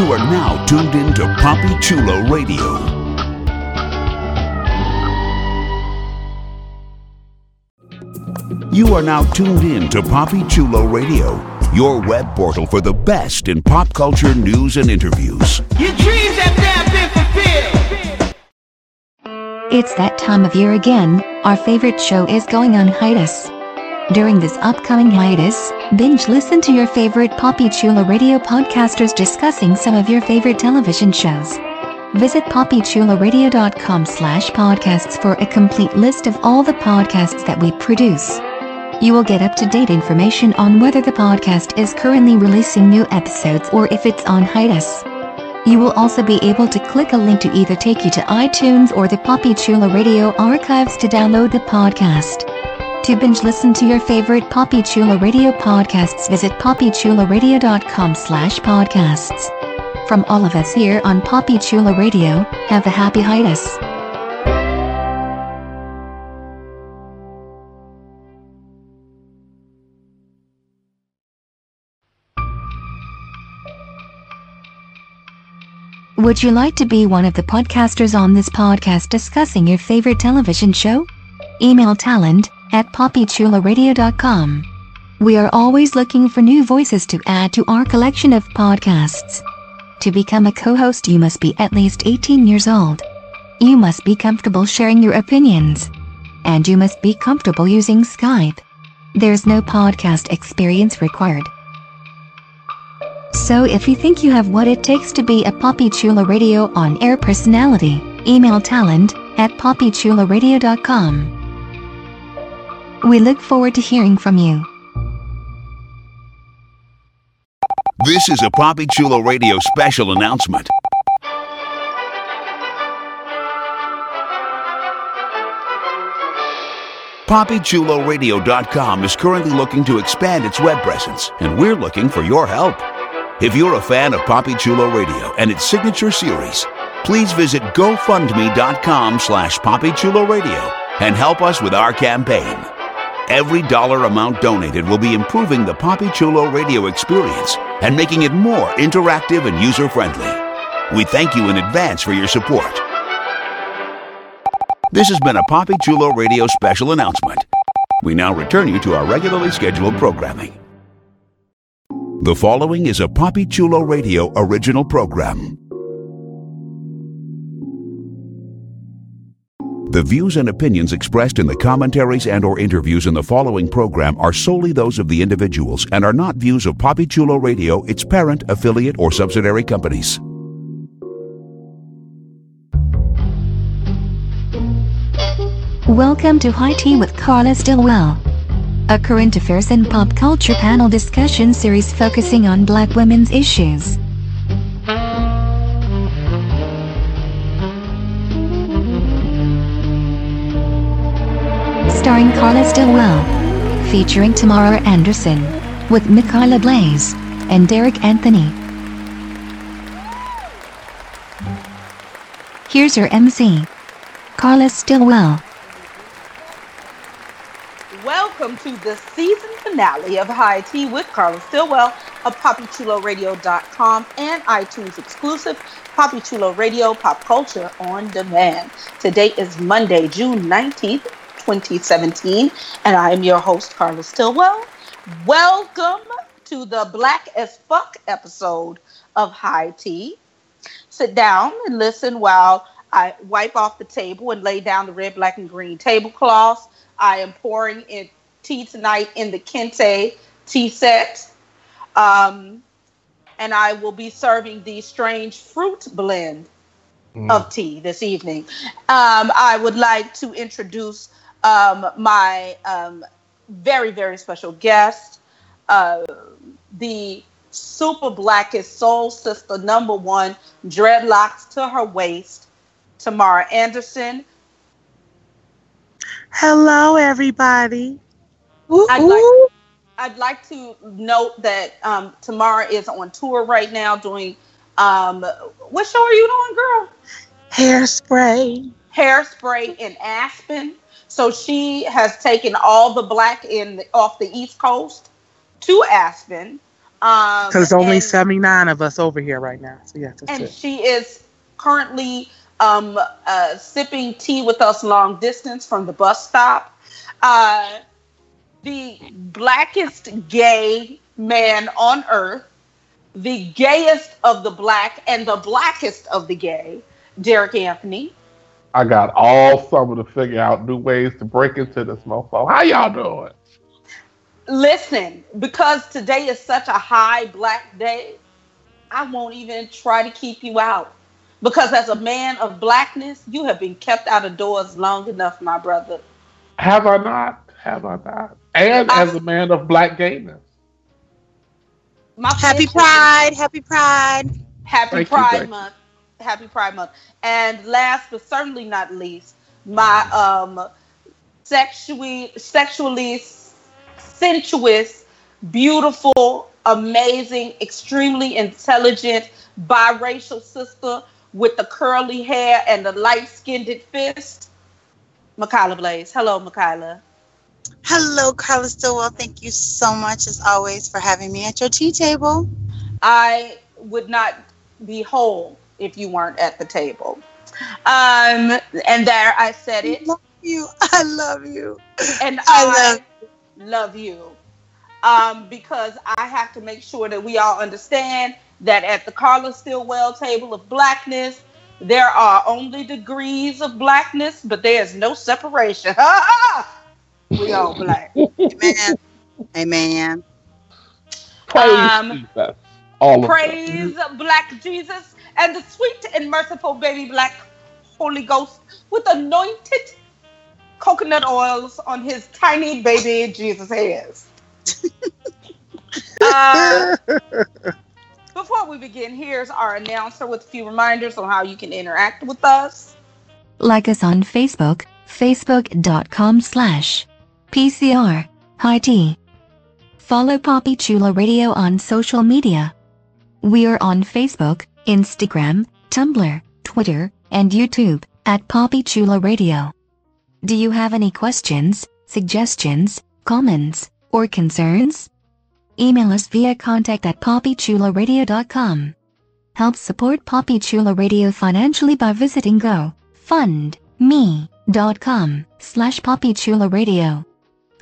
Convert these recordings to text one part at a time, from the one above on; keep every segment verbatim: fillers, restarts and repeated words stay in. You are now tuned in to Papi Chulo Radio. You are now tuned in to Papi Chulo Radio, your web portal for the best in pop culture news and interviews. Your dreams have now been fulfilled. It's that time of year again. Our favorite show is going on hiatus. During this upcoming hiatus, binge listen to your favorite Papi Chulo Radio podcasters discussing some of your favorite television shows. Visit papichuloradio.com slash podcasts for a complete list of all the podcasts that we produce. You will get up-to-date information on whether the podcast is currently releasing new episodes or if it's on hiatus. You will also be able to click a link to either take you to iTunes or the Papi Chulo Radio archives to download the podcast. To binge listen to your favorite Papi Chulo Radio podcasts, visit papichuloradio.com slash podcasts. From all of us here on Papi Chulo Radio, have a happy hiatus. Would you like to be one of the podcasters on this podcast discussing your favorite television show? Email talent at papichuloradio.com. We are always looking for new voices to add to our collection of podcasts. To become a co-host, you must be at least eighteen years old. You must be comfortable sharing your opinions. And you must be comfortable using Skype. There's no podcast experience required. So if you think you have what it takes to be a Papi Chulo Radio on-air personality, email talent at papichuloradio.com. We look forward to hearing from you. This is a Papi Chulo Radio special announcement. Papi Chulo Radio dot com is currently looking to expand its web presence, and we're looking for your help. If you're a fan of Papi Chulo Radio and its signature series, please visit GoFundMe.com slash Papi Chulo Radio and help us with our campaign. Every dollar amount donated will be improving the Papi Chulo Radio experience and making it more interactive and user-friendly. We thank you in advance for your support. This has been a Papi Chulo Radio special announcement. We now return you to our regularly scheduled programming. The following is a Papi Chulo Radio original program. The views and opinions expressed in the commentaries and or interviews in the following program are solely those of the individuals and are not views of Papi Chulo Radio, its parent, affiliate, or subsidiary companies. Welcome to High Tea with Carla Stillwell, a current affairs and pop culture panel discussion series focusing on Black women's issues. Starring Carla Stillwell, featuring Tamara Anderson, with Makayla Blaze, and Derek Anthony. Here's your M C, Carla Stillwell. Welcome to the season finale of High Tea with Carla Stillwell, a Papi Chulo Radio dot com and iTunes exclusive, Papi Chulo Radio Pop Culture on Demand. Today is Monday, June nineteenth, twenty seventeen, and I am your host, Carla Stillwell. Welcome to the Black as Fuck episode of High Tea. Sit down and listen while I wipe off the table and lay down the red, black, and green tablecloths. I am pouring in tea tonight in the Kente tea set, um, and I will be serving the strange fruit blend mm. of tea this evening. Um, I would like to introduce Um, my um, very, very special guest, uh, the super blackest soul sister, number one, dreadlocks to her waist, Tamara Anderson. Hello, everybody. Ooh, I'd, ooh. Like, I'd like to note that um, Tamara is on tour right now doing, um, what show are you doing, girl? Hairspray. Hairspray in Aspen. So she has taken all the black in the, off the East Coast to Aspen Because um, there's only and, seventy-nine of us over here right now. So yeah, that's and it. She is currently um, uh, sipping tea with us long distance from the bus stop. Uh, the blackest gay man on earth, the gayest of the black and the blackest of the gay, Derek Anthony. I got all summer to figure out new ways to break into this mofo. How y'all doing? Listen, because today is such a high black day, I won't even try to keep you out. Because as a man of blackness, you have been kept out of doors long enough, my brother. Have I not? Have I not? And I, as a man of black gayness. My happy Pride. Happy Pride. Happy thank Pride you, Month. You. Happy Pride Month. And last but certainly not least, my um, sexually, sexually sensuous, beautiful, amazing, extremely intelligent, biracial sister with the curly hair and the light-skinned fist, Makayla Blaze. Hello, Makayla. Hello, Carla Stillwell. Thank you so much, as always, for having me at your tea table. I would not be whole if you weren't at the table. Um, and there, I said it. I love you. I love you. And I, I love you. Love you. Um, because I have to make sure that we all understand that at the Carla Stillwell table of blackness, there are only degrees of blackness, but there is no separation. We all black. Amen. Amen. Praise um, Jesus. All praise Black Jesus and the sweet and merciful baby Black Holy Ghost with anointed coconut oils on his tiny baby Jesus' hands. uh, before we begin, here's our announcer with a few reminders on how you can interact with us. Like us on Facebook, facebook.com slash. P C R, High Tea. Follow Papi Chulo Radio on social media. We are on Facebook, Instagram, Tumblr, Twitter, and YouTube, at Papi Chulo Radio. Do you have any questions, suggestions, comments, or concerns? Email us via contact at papi chulo radio dot com. Help support Papi Chulo Radio financially by visiting gofundme.com slash Papi Chulo Radio.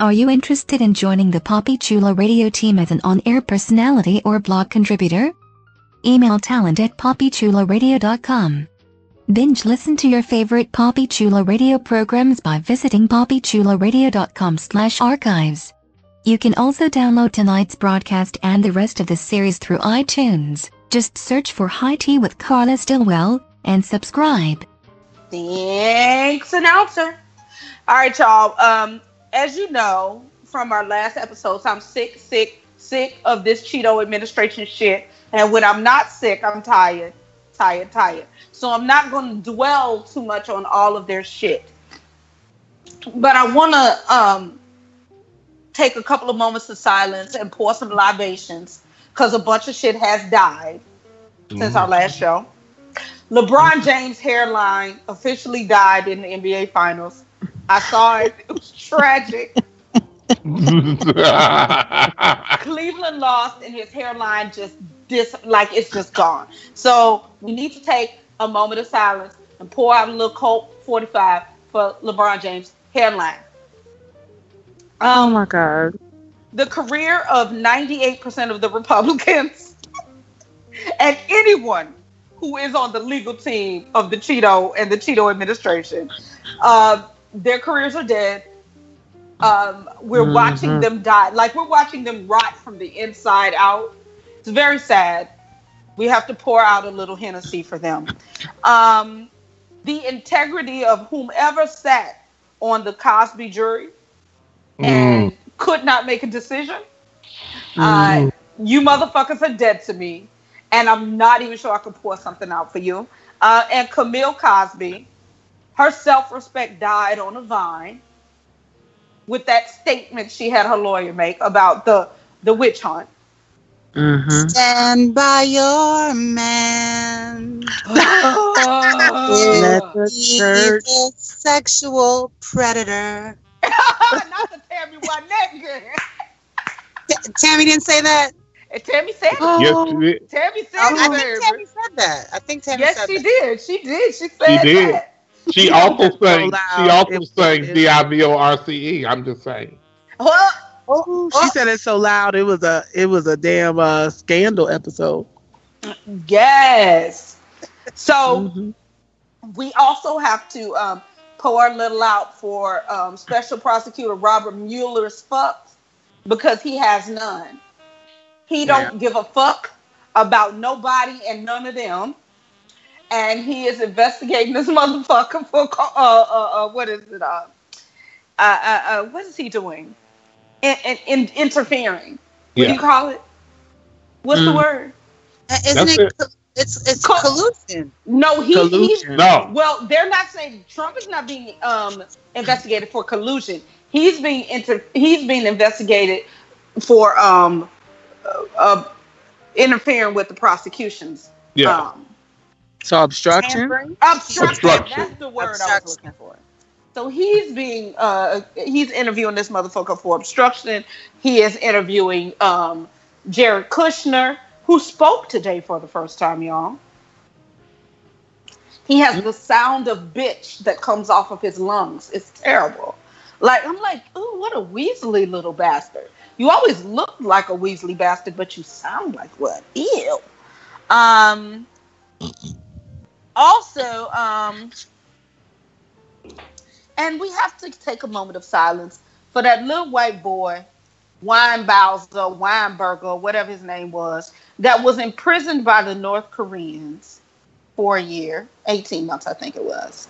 Are you interested in joining the Papi Chulo Radio team as an on-air personality or blog contributor? Email talent at papi chulo radio dot com. Binge listen to your favorite Papi Chulo Radio programs by visiting papi chulo radio dot com slash archives. You can also download tonight's broadcast and the rest of this series through iTunes. Just search for High Tea with Carla Stillwell and subscribe. Thanks, announcer. All right, y'all. Um... As you know, from our last episodes, I'm sick, sick, sick of this Cheeto administration shit. And when I'm not sick, I'm tired, tired, tired. So I'm not going to dwell too much on all of their shit. But I want to um, take a couple of moments of silence and pour some libations because a bunch of shit has died mm-hmm. since our last show. LeBron James' hairline officially died in the N B A Finals. I saw it. It was tragic. Cleveland lost and his hairline just dis- like it's just gone. So we need to take a moment of silence and pour out a little Colt forty-five for LeBron James' hairline. Um, oh my God. The career of ninety-eight percent of the Republicans and anyone who is on the legal team of the Cheeto and the Cheeto administration. Uh, Their careers are dead. Um, we're mm-hmm. watching them die. Like, we're watching them rot from the inside out. It's very sad. We have to pour out a little Hennessy for them. Um, the integrity of whomever sat on the Cosby jury and mm. could not make a decision. Mm. Uh, you motherfuckers are dead to me. And I'm not even sure I can pour something out for you. Uh, and Camille Cosby. Her self-respect died on a vine with that statement she had her lawyer make about the, the witch hunt. Mm-hmm. Stand by your man. Let the church. Evil sexual predator. Not the Tammy Wynette. T- Tammy didn't say that? And Tammy said it. Oh. Yes, Tammy said I it. I think Tammy said that. I think Tammy yes, said that. Yes, she did. She did. She said she did. that. She also sang. So she also it, sang D I V O R C E. I'm just saying. Oh, oh, she oh. said it so loud. It was a. It was a damn uh, Scandal episode. Yes. So mm-hmm. we also have to um, pour a little out for um, Special Prosecutor Robert Mueller's fucks, because he has none. He don't yeah. give a fuck about nobody and none of them. And he is investigating this motherfucker for, uh, uh, uh, what is it? Uh, uh, uh, uh, what is he doing? In, in, in interfering. What yeah. do you call it? What's mm. the word? Isn't it, it? It's it's Co- collusion. No, he, collusion. he. No. Well, they're not saying Trump is not being um, investigated for collusion. He's being inter- He's being investigated for um, uh, uh, interfering with the prosecutions. Yeah. Um, So obstruction? obstruction, obstruction. That's the word obstruction. I was looking for. So he's being, uh, he's interviewing this motherfucker for obstruction. He is interviewing um, Jared Kushner, who spoke today for the first time, y'all. He has mm-hmm. the sound of bitch that comes off of his lungs. It's terrible. Like I'm like, ooh, what a Weasley little bastard. You always looked like a Weasley bastard, but you sound like what? Ew. Um. Also, um, and we have to take a moment of silence for that little white boy, Weinbauser, Weinberger, whatever his name was, that was imprisoned by the North Koreans for a year, eighteen months, I think it was,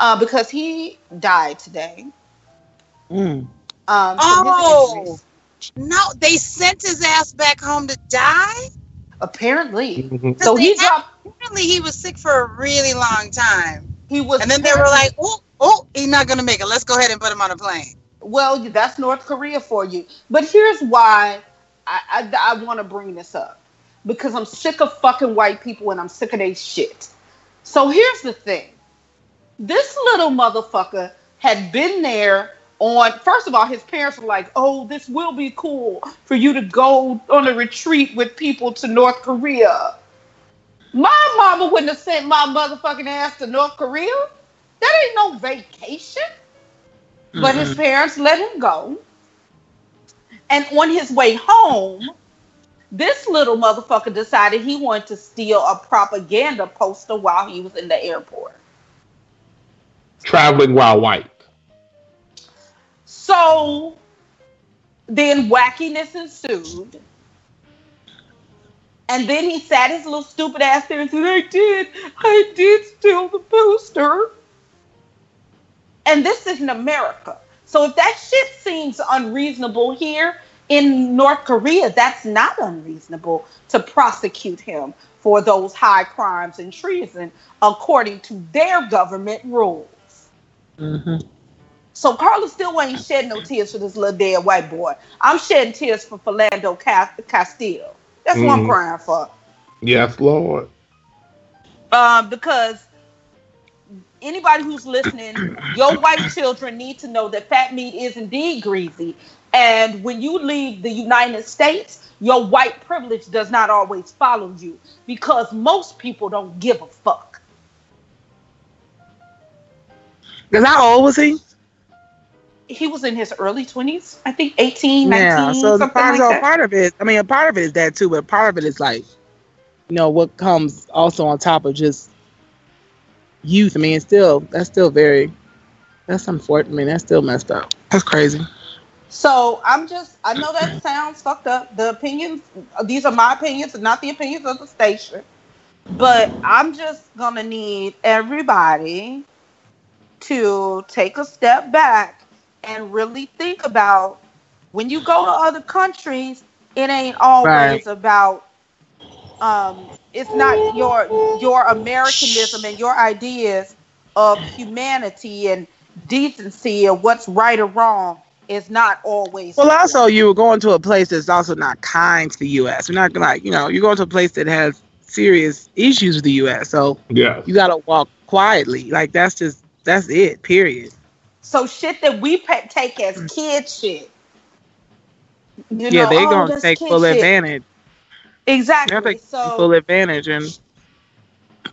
uh, because he died today. Mm. Um, oh, no, they sent his ass back home to die? Apparently. So he dropped. Apparently he was sick for a really long time. He was, and then they were like, "Oh, oh, he's not gonna make it. Let's go ahead and put him on a plane." Well, that's North Korea for you. But here's why I I, I want to bring this up, because I'm sick of fucking white people and I'm sick of their shit. So here's the thing: this little motherfucker had been there. On first of all, his parents were like, "Oh, this will be cool for you to go on a retreat with people to North Korea." My mama wouldn't have sent my motherfucking ass to North Korea. That ain't no vacation. Mm-hmm. But his parents let him go. And on his way home, this little motherfucker decided he wanted to steal a propaganda poster while he was in the airport. Traveling while white. So then wackiness ensued. And then he sat his little stupid ass there and said, I did, I did steal the poster. And this is in America. So if that shit seems unreasonable here in North Korea, that's not unreasonable to prosecute him for those high crimes and treason according to their government rules. Mm-hmm. So Carla still ain't shedding no tears for this little dead white boy. I'm shedding tears for Philando Castile. That's mm. what I'm crying for. Yes, Lord. Uh, because anybody who's listening, your white children need to know that fat meat is indeed greasy. And when you leave the United States, your white privilege does not always follow you, because most people don't give a fuck. Because how old was he? He was in his early twenties, I think eighteen, yeah, nineteen, so something part, like so that. Part of it, I mean, a part of it is that too, but part of it is like, you know, what comes also on top of just youth. I mean, still, that's still very, that's unfortunate. I mean, that's still messed up. That's crazy. So I'm just, I know that sounds fucked up. The opinions, these are my opinions, not the opinions of the station. But I'm just going to need everybody to take a step back and really think about, when you go to other countries, it ain't always right. about, um, it's not your your Americanism and your ideas of humanity and decency and what's right or wrong is not always. Well, also, you're going to a place that's also not kind to the U S You're not like, you know, you're going to a place that has serious issues with the U S So yeah. you got to walk quietly. Like, that's just, that's it, period. So shit that we pe- take as kid shit. You yeah, know, they're oh, going to take full shit. advantage. Exactly. They take so, full advantage, and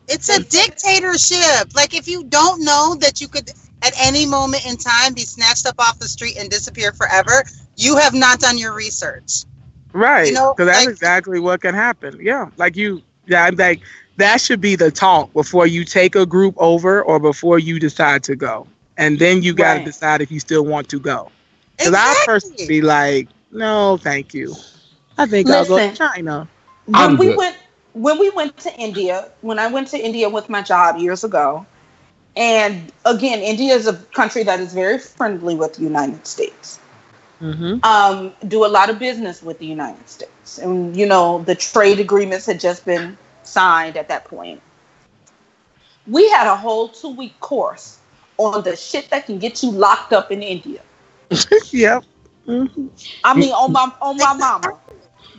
it's a dictatorship. Like, if you don't know that you could at any moment in time be snatched up off the street and disappear forever, you have not done your research. Right. You know, so that's like, exactly what can happen. Yeah. Like you, yeah, I'm like, that should be the talk before you take a group over or before you decide to go. And then you got to right. decide if you still want to go. Because exactly. I personally be like, no, thank you. I think Listen, I'll go to China. When we, went, when we went to India, when I went to India with my job years ago, and again, India is a country that is very friendly with the United States. Mm-hmm. Um, do a lot of business with the United States. And, you know, the trade agreements had just been signed at that point. We had a whole two-week course on the shit that can get you locked up in India. Yep. Mm-hmm. I mean, on my on my mama.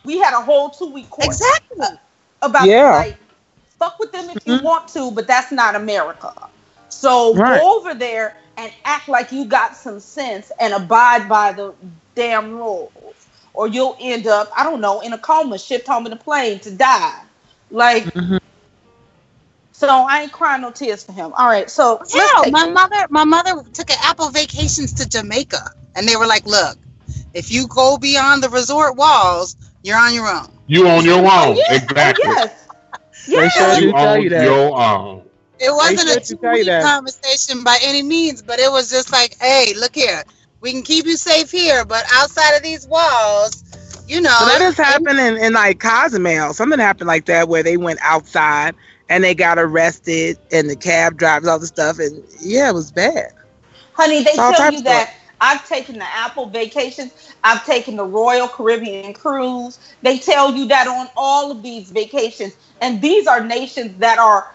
We had a whole two-week course. Exactly. About, yeah. like, fuck with them if you mm-hmm. want to, but that's not America. So right. go over there and act like you got some sense and abide by the damn rules. Or you'll end up, I don't know, in a coma, shipped home in a plane to die. Like, mm-hmm. so I ain't crying no tears for him. All right, so. Yeah, my mother, my mother took an Apple vacations to Jamaica. And they were like, look, if you go beyond the resort walls, you're on your own. You on your own. Yes, exactly. Yes. Yes. They sure you, you tell on you that. Your own. It wasn't sure a two-week conversation by any means, but it was just like, hey, look here. We can keep you safe here, but outside of these walls, you know. So that has happened in, in, like, Cozumel. Something happened like that where they went outside and they got arrested and the cab drivers, all the stuff. And, yeah, it was bad. Honey, they tell you that. I've taken the Apple vacations. I've taken the Royal Caribbean cruise. They tell you that on all of these vacations. And these are nations that are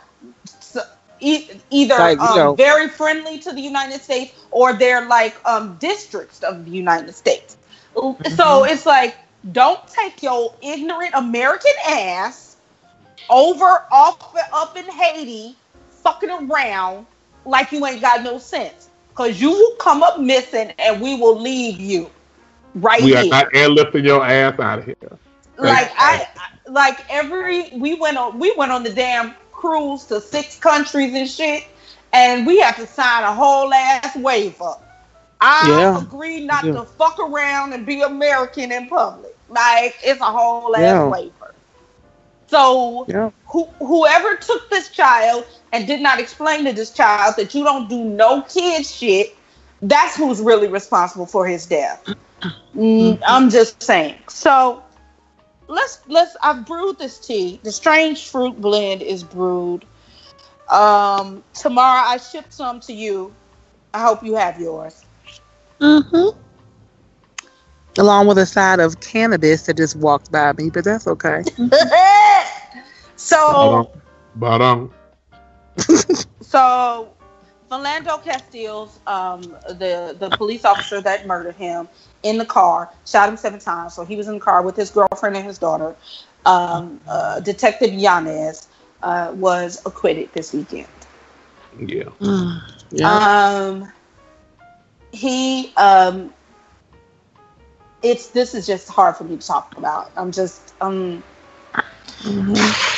e- either like, um, you know, very friendly to the United States or they're like um, districts of the United States. Mm-hmm. So it's like, don't take your ignorant American ass over off, up in Haiti fucking around like you ain't got no sense. Because you will come up missing and we will leave you right here. We are here. Not airlifting your ass out of here. Like I, like every, we went on we went on the damn cruise to six countries and shit. And we have to sign a whole ass waiver. I yeah. agree not yeah. to fuck around and be American in public. Like, it's a whole ass yeah. waiver. So yeah. who, whoever took this child and did not explain to this child that you don't do no kid shit, that's who's really responsible for his death. Mm, I'm just saying. So let's let's. I've brewed this tea. The strange fruit blend is brewed. Um, Tamara, I shipped some to you. I hope you have yours. Mm-hmm. Along with a side of cannabis that just walked by me, but that's okay. So, but um, so Philando Castile's um the the police officer that murdered him in the car, shot him seven times. So he was in the car with his girlfriend and his daughter. Um, uh, Detective Yanez uh, was acquitted this weekend. Yeah. Mm. Yeah. Um. He um. It's this is just hard for me to talk about. I'm just um. Mm-hmm.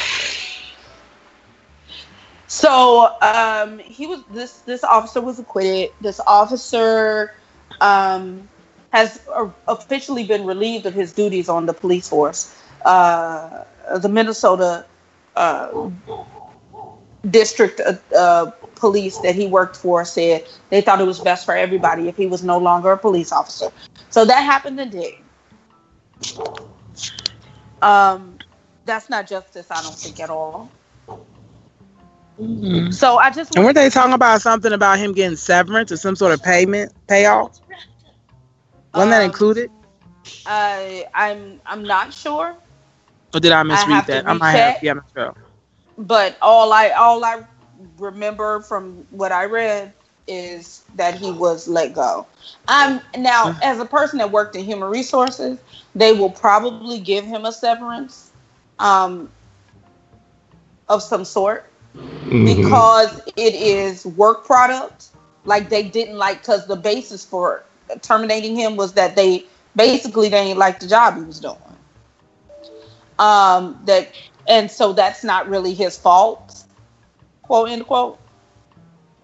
So um, he was this this officer was acquitted. This officer um, has uh, officially been relieved of his duties on the police force. Uh, the Minnesota uh, district uh, uh, police that he worked for said they thought it was best for everybody if he was no longer a police officer. So that happened today. Um, that's not justice, I don't think, at all. Mm-hmm. So I just... And weren't they talking about something about him getting severance or some sort of payment, payoff? Wasn't um, that included? I, I'm I'm not sure. Or did I misread that? I might have, yeah, I'm not sure. But all I, all I remember from what I read is that he was let go. Um, now, as a person that worked in human resources, they will probably give him a severance um, of some sort mm-hmm. because it is work product. Like, they didn't like, because the basis for terminating him was that they basically they didn't like the job he was doing. Um, that and so that's not really his fault, quote end quote.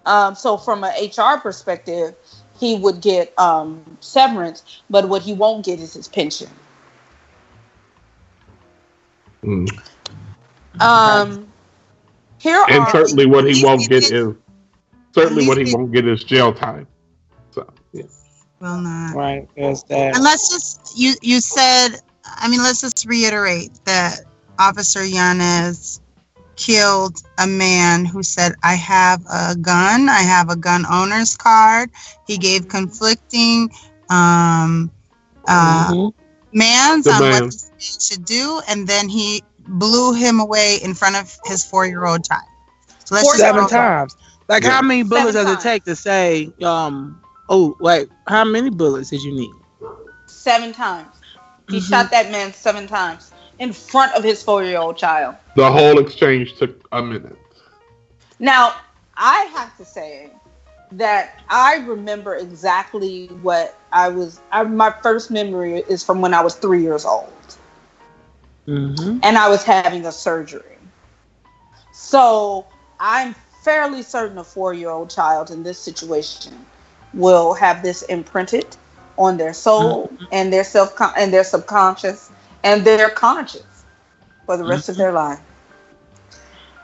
Um, so from an H R perspective, he would get um, severance, but what he won't get is his pension. Mm. Um, here and are, certainly what he won't get is certainly what he won't get is jail time. So yeah. Well, not right. There's that. And let's just you you said. I mean, let's just reiterate that Officer Yanez killed a man who said, I have a gun. I have a gun owner's card. He gave conflicting um, uh, mm-hmm. mans on man. what this man should do. And then he blew him away in front of his four-year-old child. So let's Seven times. Like, yeah. how many bullets Seven does times. it take to say, um, oh, wait, how many bullets did you need? Seven times. He mm-hmm. shot that man seven times in front of his four-year-old child. The whole exchange took a minute. Now, I have to say that I remember exactly what I was... I, my first memory is from when I was three years old. Mm-hmm. And I was having a surgery. So I'm fairly certain a four-year-old child in this situation will have this imprinted on their soul mm-hmm. and their self con- and their subconscious and their conscious for the rest mm-hmm. of their life.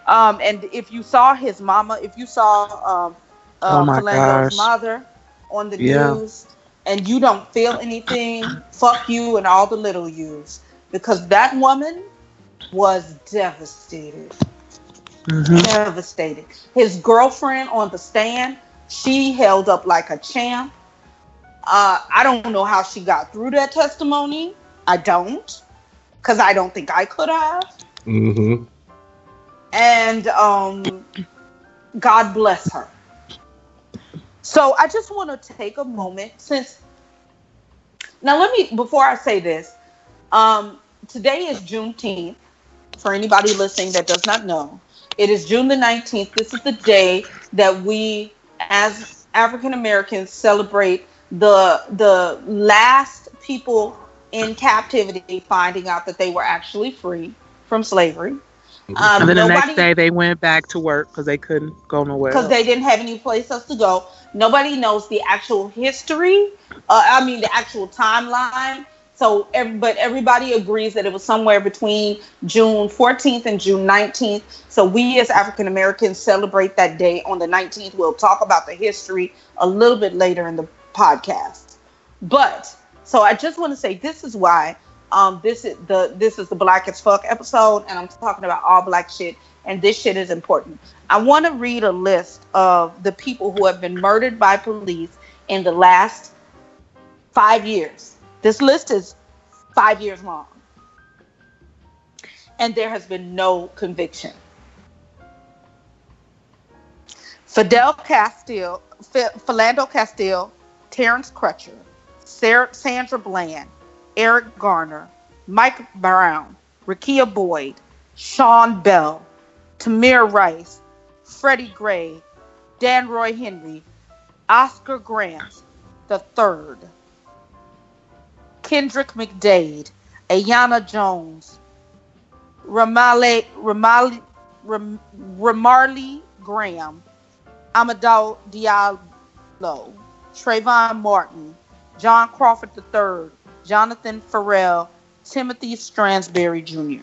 Um, and if you saw his mama, if you saw um, uh, oh Philando's mother on the yeah. news, and you don't feel anything, fuck you and all the little yous, because that woman was devastated, mm-hmm. devastated. His girlfriend on the stand, she held up like a champ. Uh, I don't know how she got through that testimony. I don't, because I don't think I could have. Mm-hmm. And um, God bless her. So I just want to take a moment since... Now let me, before I say this, um, today is Juneteenth. For anybody listening that does not know, it is June the nineteenth. This is the day that we, as African Americans, celebrate the the last people in captivity finding out that they were actually free from slavery. Um, and then the nobody, next day they went back to work because they couldn't go nowhere. Because they didn't have any place else to go. Nobody knows the actual history. Uh, I mean, the actual timeline. So, every, but everybody agrees that it was somewhere between June fourteenth and June nineteenth. So we as African Americans celebrate that day on the nineteenth. We'll talk about the history a little bit later in the podcast. But so I just want to say this is why um this is the this is the Black as Fuck episode, and I'm talking about all Black shit, and this shit is important. I want to read a list of the people who have been murdered by police in the last five years. This list is five years long, and there has been no conviction. Philando Castile, Philando Castile. Terrence Crutcher, Sarah, Sandra Bland, Eric Garner, Mike Brown, Rekia Boyd, Sean Bell, Tamir Rice, Freddie Gray, Dan Roy Henry, Oscar Grant the third, Kendrick McDade, Ayanna Jones, Ramale, Ramale, Ram, Ramarli Graham, Amadou Diallo, Trayvon Martin, John Crawford the third, Jonathan Farrell, Timothy Stransberry Junior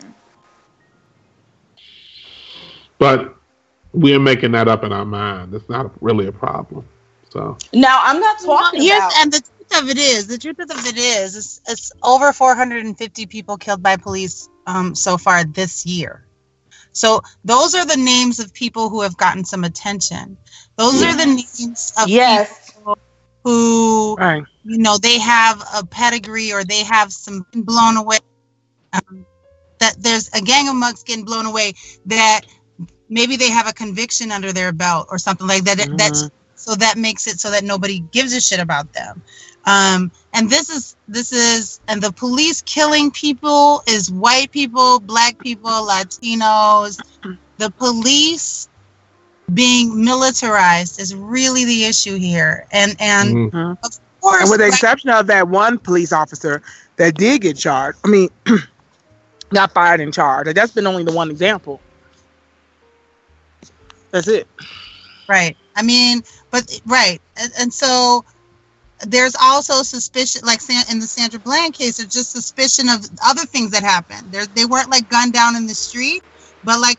But we're making that up in our mind. It's not really a problem. So now I'm not talking well, about. And the truth of it is, the truth of it is, it's, it's over four hundred fifty people killed by police um, so far this year. So those are the names of people who have gotten some attention. Those yes. are the names of yes. people who, right. you know, they have a pedigree or they have some blown away. Um, that there's a gang of mugs getting blown away that maybe they have a conviction under their belt or something like that. Mm-hmm. That's so that makes it so that nobody gives a shit about them. Um, and this is this is and the police killing people is white people, black people, Latinos. The police being militarized is really the issue here. And and mm-hmm. of course, and with the exception of that one police officer that did get charged, I mean, got fired and charged. That's been only the one example. That's it. Right. I mean, but right. And, and so there's also suspicion, like in the Sandra Bland case, there's just suspicion of other things that happened. There, they weren't like gunned down in the street, but like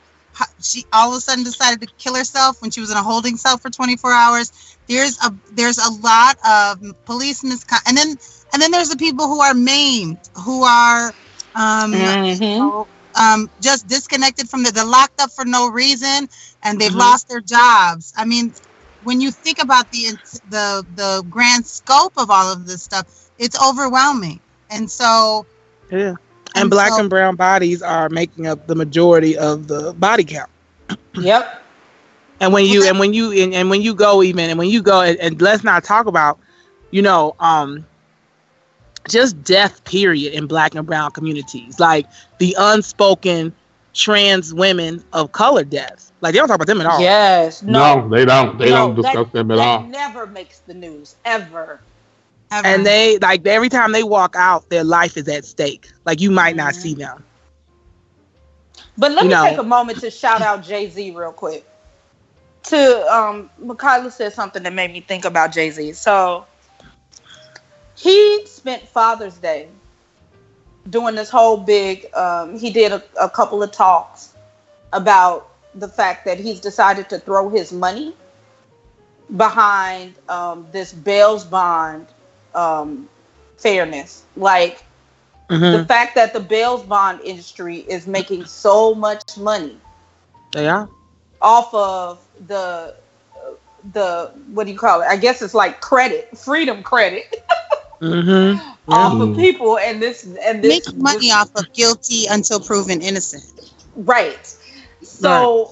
she all of a sudden decided to kill herself when she was in a holding cell for twenty-four hours. There's a there's a lot of police misconduct, and then and then there's the people who are maimed, who are um, mm-hmm. you know, um, just disconnected from the. They're locked up for no reason, and they've mm-hmm. lost their jobs. I mean, when you think about the the the grand scope of all of this stuff, it's overwhelming. And so, yeah, and, and black so, and brown bodies are making up the majority of the body count. Yep. And when you and when you and, and when you go even and when you go and, and let's not talk about, you know, um, just death period in black and brown communities, like the unspoken trans women of color deaths. Like, they don't talk about them at all. Yes. No, no they don't. They no, don't discuss that, them at that all. That never makes the news, ever. ever. And they, like, every time they walk out, their life is at stake. Like, you might mm-hmm. not see them. But let you me know. take a moment to shout out Jay-Z real quick. To um, Makayla said something that made me think about Jay-Z. So he spent Father's Day doing this whole big. Um, he did a, a couple of talks about the fact that he's decided to throw his money behind um, this bail bond um, fairness. Like mm-hmm. the fact that the bail bond industry is making so much money. Yeah. Off of the, the what do you call it? I guess it's like credit, freedom credit. mm-hmm. yeah. Off of people and this and this. Making money this, off of guilty until proven innocent. Right. So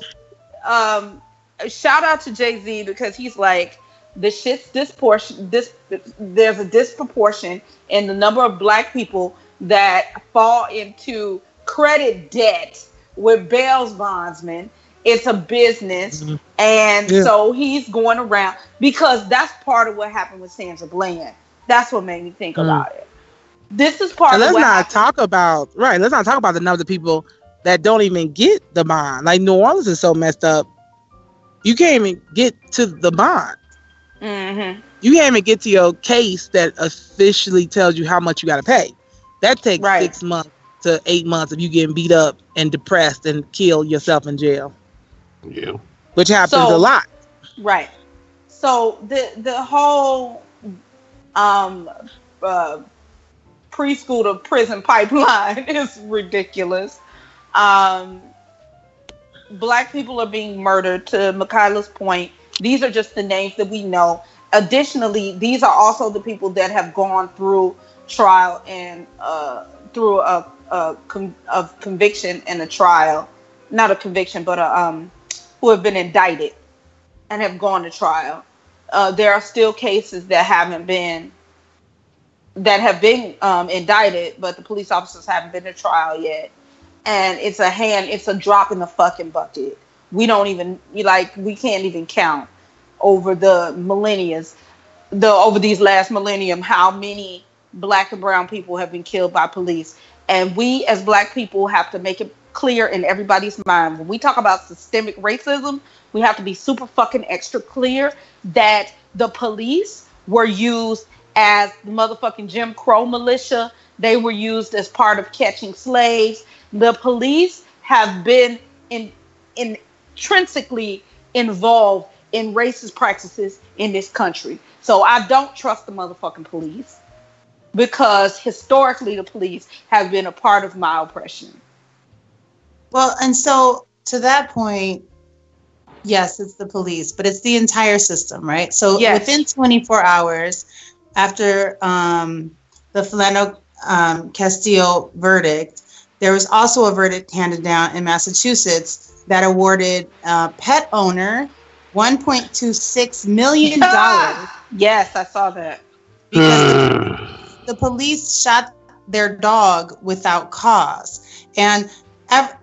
right. Um, shout out to Jay-Z because he's like, the shit's disproportion. This, there's a disproportion in the number of black people that fall into credit debt with bail bondsmen. It's a business. Mm-hmm. And yeah. so he's going around because that's part of what happened with Sandra Bland. That's what made me think mm-hmm. about it. This is part and of what happened. Let's not talk about, right, let's not talk about the number of people that don't even get the bond. Like, New Orleans is so messed up. You can't even get to the bond. Mm-hmm. You can't even get to your case that officially tells you how much you got to pay. That takes right. six months to eight months of you getting beat up and depressed and kill yourself in jail. Yeah, which happens so, a lot, right? So the the whole um, uh, preschool to prison pipeline is ridiculous. Um, black people are being murdered. To Makayla's point, these are just the names that we know. Additionally, these are also the people that have gone through trial and uh, through a, a con- of conviction and a trial, not a conviction, but a um. who have been indicted and have gone to trial. Uh, there are still cases that haven't been, that have been um, indicted, but the police officers haven't been to trial yet. And it's a hand, it's a drop in the fucking bucket. We don't even, like, we can't even count over the millennia, the over these last millennium, how many black and brown people have been killed by police. And we as black people have to make it clear in everybody's mind. When we talk about systemic racism, we have to be super fucking extra clear that the police were used as the motherfucking Jim Crow militia. They were used as part of catching slaves. The police have been in, in, intrinsically involved in racist practices in this country. So I don't trust the motherfucking police because historically the police have been a part of my oppression. Well, and so to that point, yes, it's the police, but it's the entire system, right? So yes. Within twenty-four hours after um, the Philando um, Castile verdict, there was also a verdict handed down in Massachusetts that awarded a pet owner one point two six million dollars. Yes, I saw that. Because the police shot their dog without cause. And ev-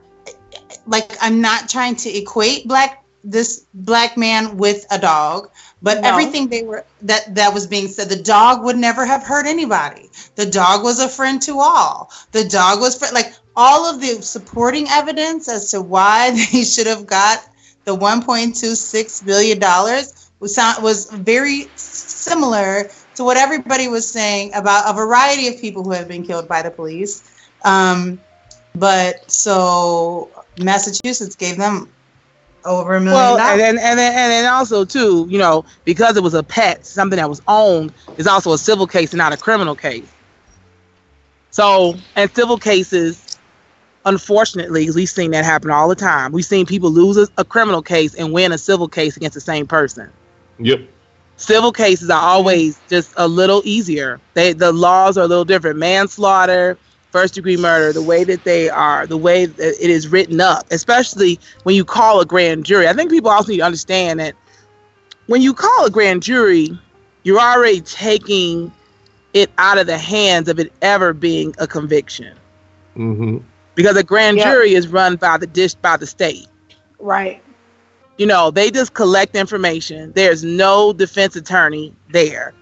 Like, I'm not trying to equate black this black man with a dog, but no. everything they were that that was being said, the dog would never have hurt anybody. The dog was a friend to all. The dog was fr- like all of the supporting evidence as to why they should have got the one point two six billion dollars was was very similar to what everybody was saying about a variety of people who have been killed by the police. Um, but so Massachusetts gave them over a million well, dollars. And then, and then, and then also, too, you know, because it was a pet, something that was owned, is also a civil case and not a criminal case. So, and civil cases, unfortunately, we've seen that happen all the time. We've seen people lose a, a criminal case and win a civil case against the same person. Yep. Civil cases are always just a little easier. They, the laws are a little different. Manslaughter, first degree murder, the way that they are, the way that it is written up, especially when you call a grand jury. I think people also need to understand that when you call a grand jury, you're already taking it out of the hands of it ever being a conviction. Mm-hmm. Because a grand yep. jury is run by the dish, by the state. Right. You know, they just collect information. There's no defense attorney there.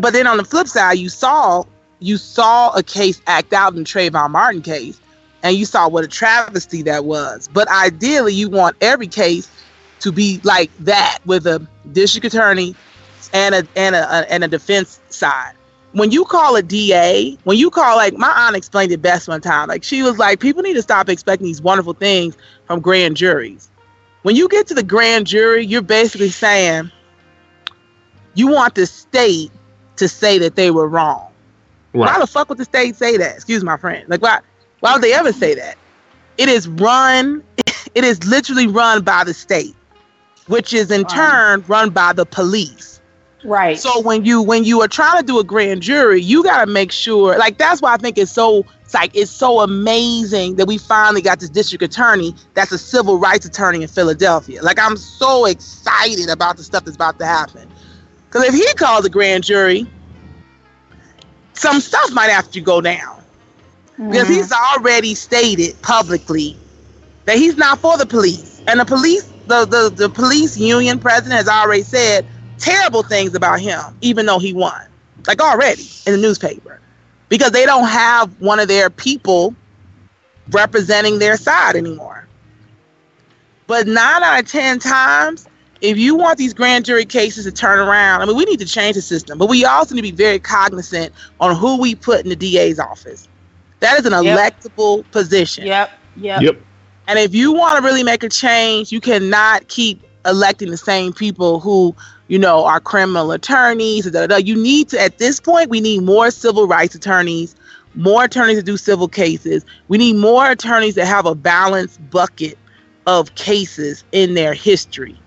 But then on the flip side, you saw you saw a case act out in the Trayvon Martin case, and you saw what a travesty that was. But ideally, you want every case to be like that, with a district attorney and a and a and a defense side. When you call a D A, when you call, like, my aunt explained it best one time. Like, she was like, people need to stop expecting these wonderful things from grand juries. When you get to the grand jury, you're basically saying you want the state to say that they were wrong. Right. Why the fuck would the state say that? Excuse my friend. Like, why why would they ever say that? It is run, it is literally run by the state, which is in turn run by the police. Right. So when you when you are trying to do a grand jury, you got to make sure, like, that's why I think it's so It's like it's so amazing that we finally got this district attorney that's a civil rights attorney in Philadelphia. Like, I'm so excited about the stuff that's about to happen. Because if he calls a grand jury, some stuff might have to go down. Mm-hmm. Because he's already stated publicly that he's not for the police. And the police, the, the, the police union president has already said terrible things about him, even though he won. Like, already in the newspaper. Because they don't have one of their people representing their side anymore. But nine out of ten times, if you want these grand jury cases to turn around, I mean, we need to change the system. But we also need to be very cognizant on who we put in the D A's office. That is an electable yep. position. Yep, yep. Yep. And if you want to really make a change, you cannot keep electing the same people who, you know, our criminal attorneys. Da, da, da. You need to, at this point, we need more civil rights attorneys, more attorneys to do civil cases. We need more attorneys that have a balanced bucket of cases in their history.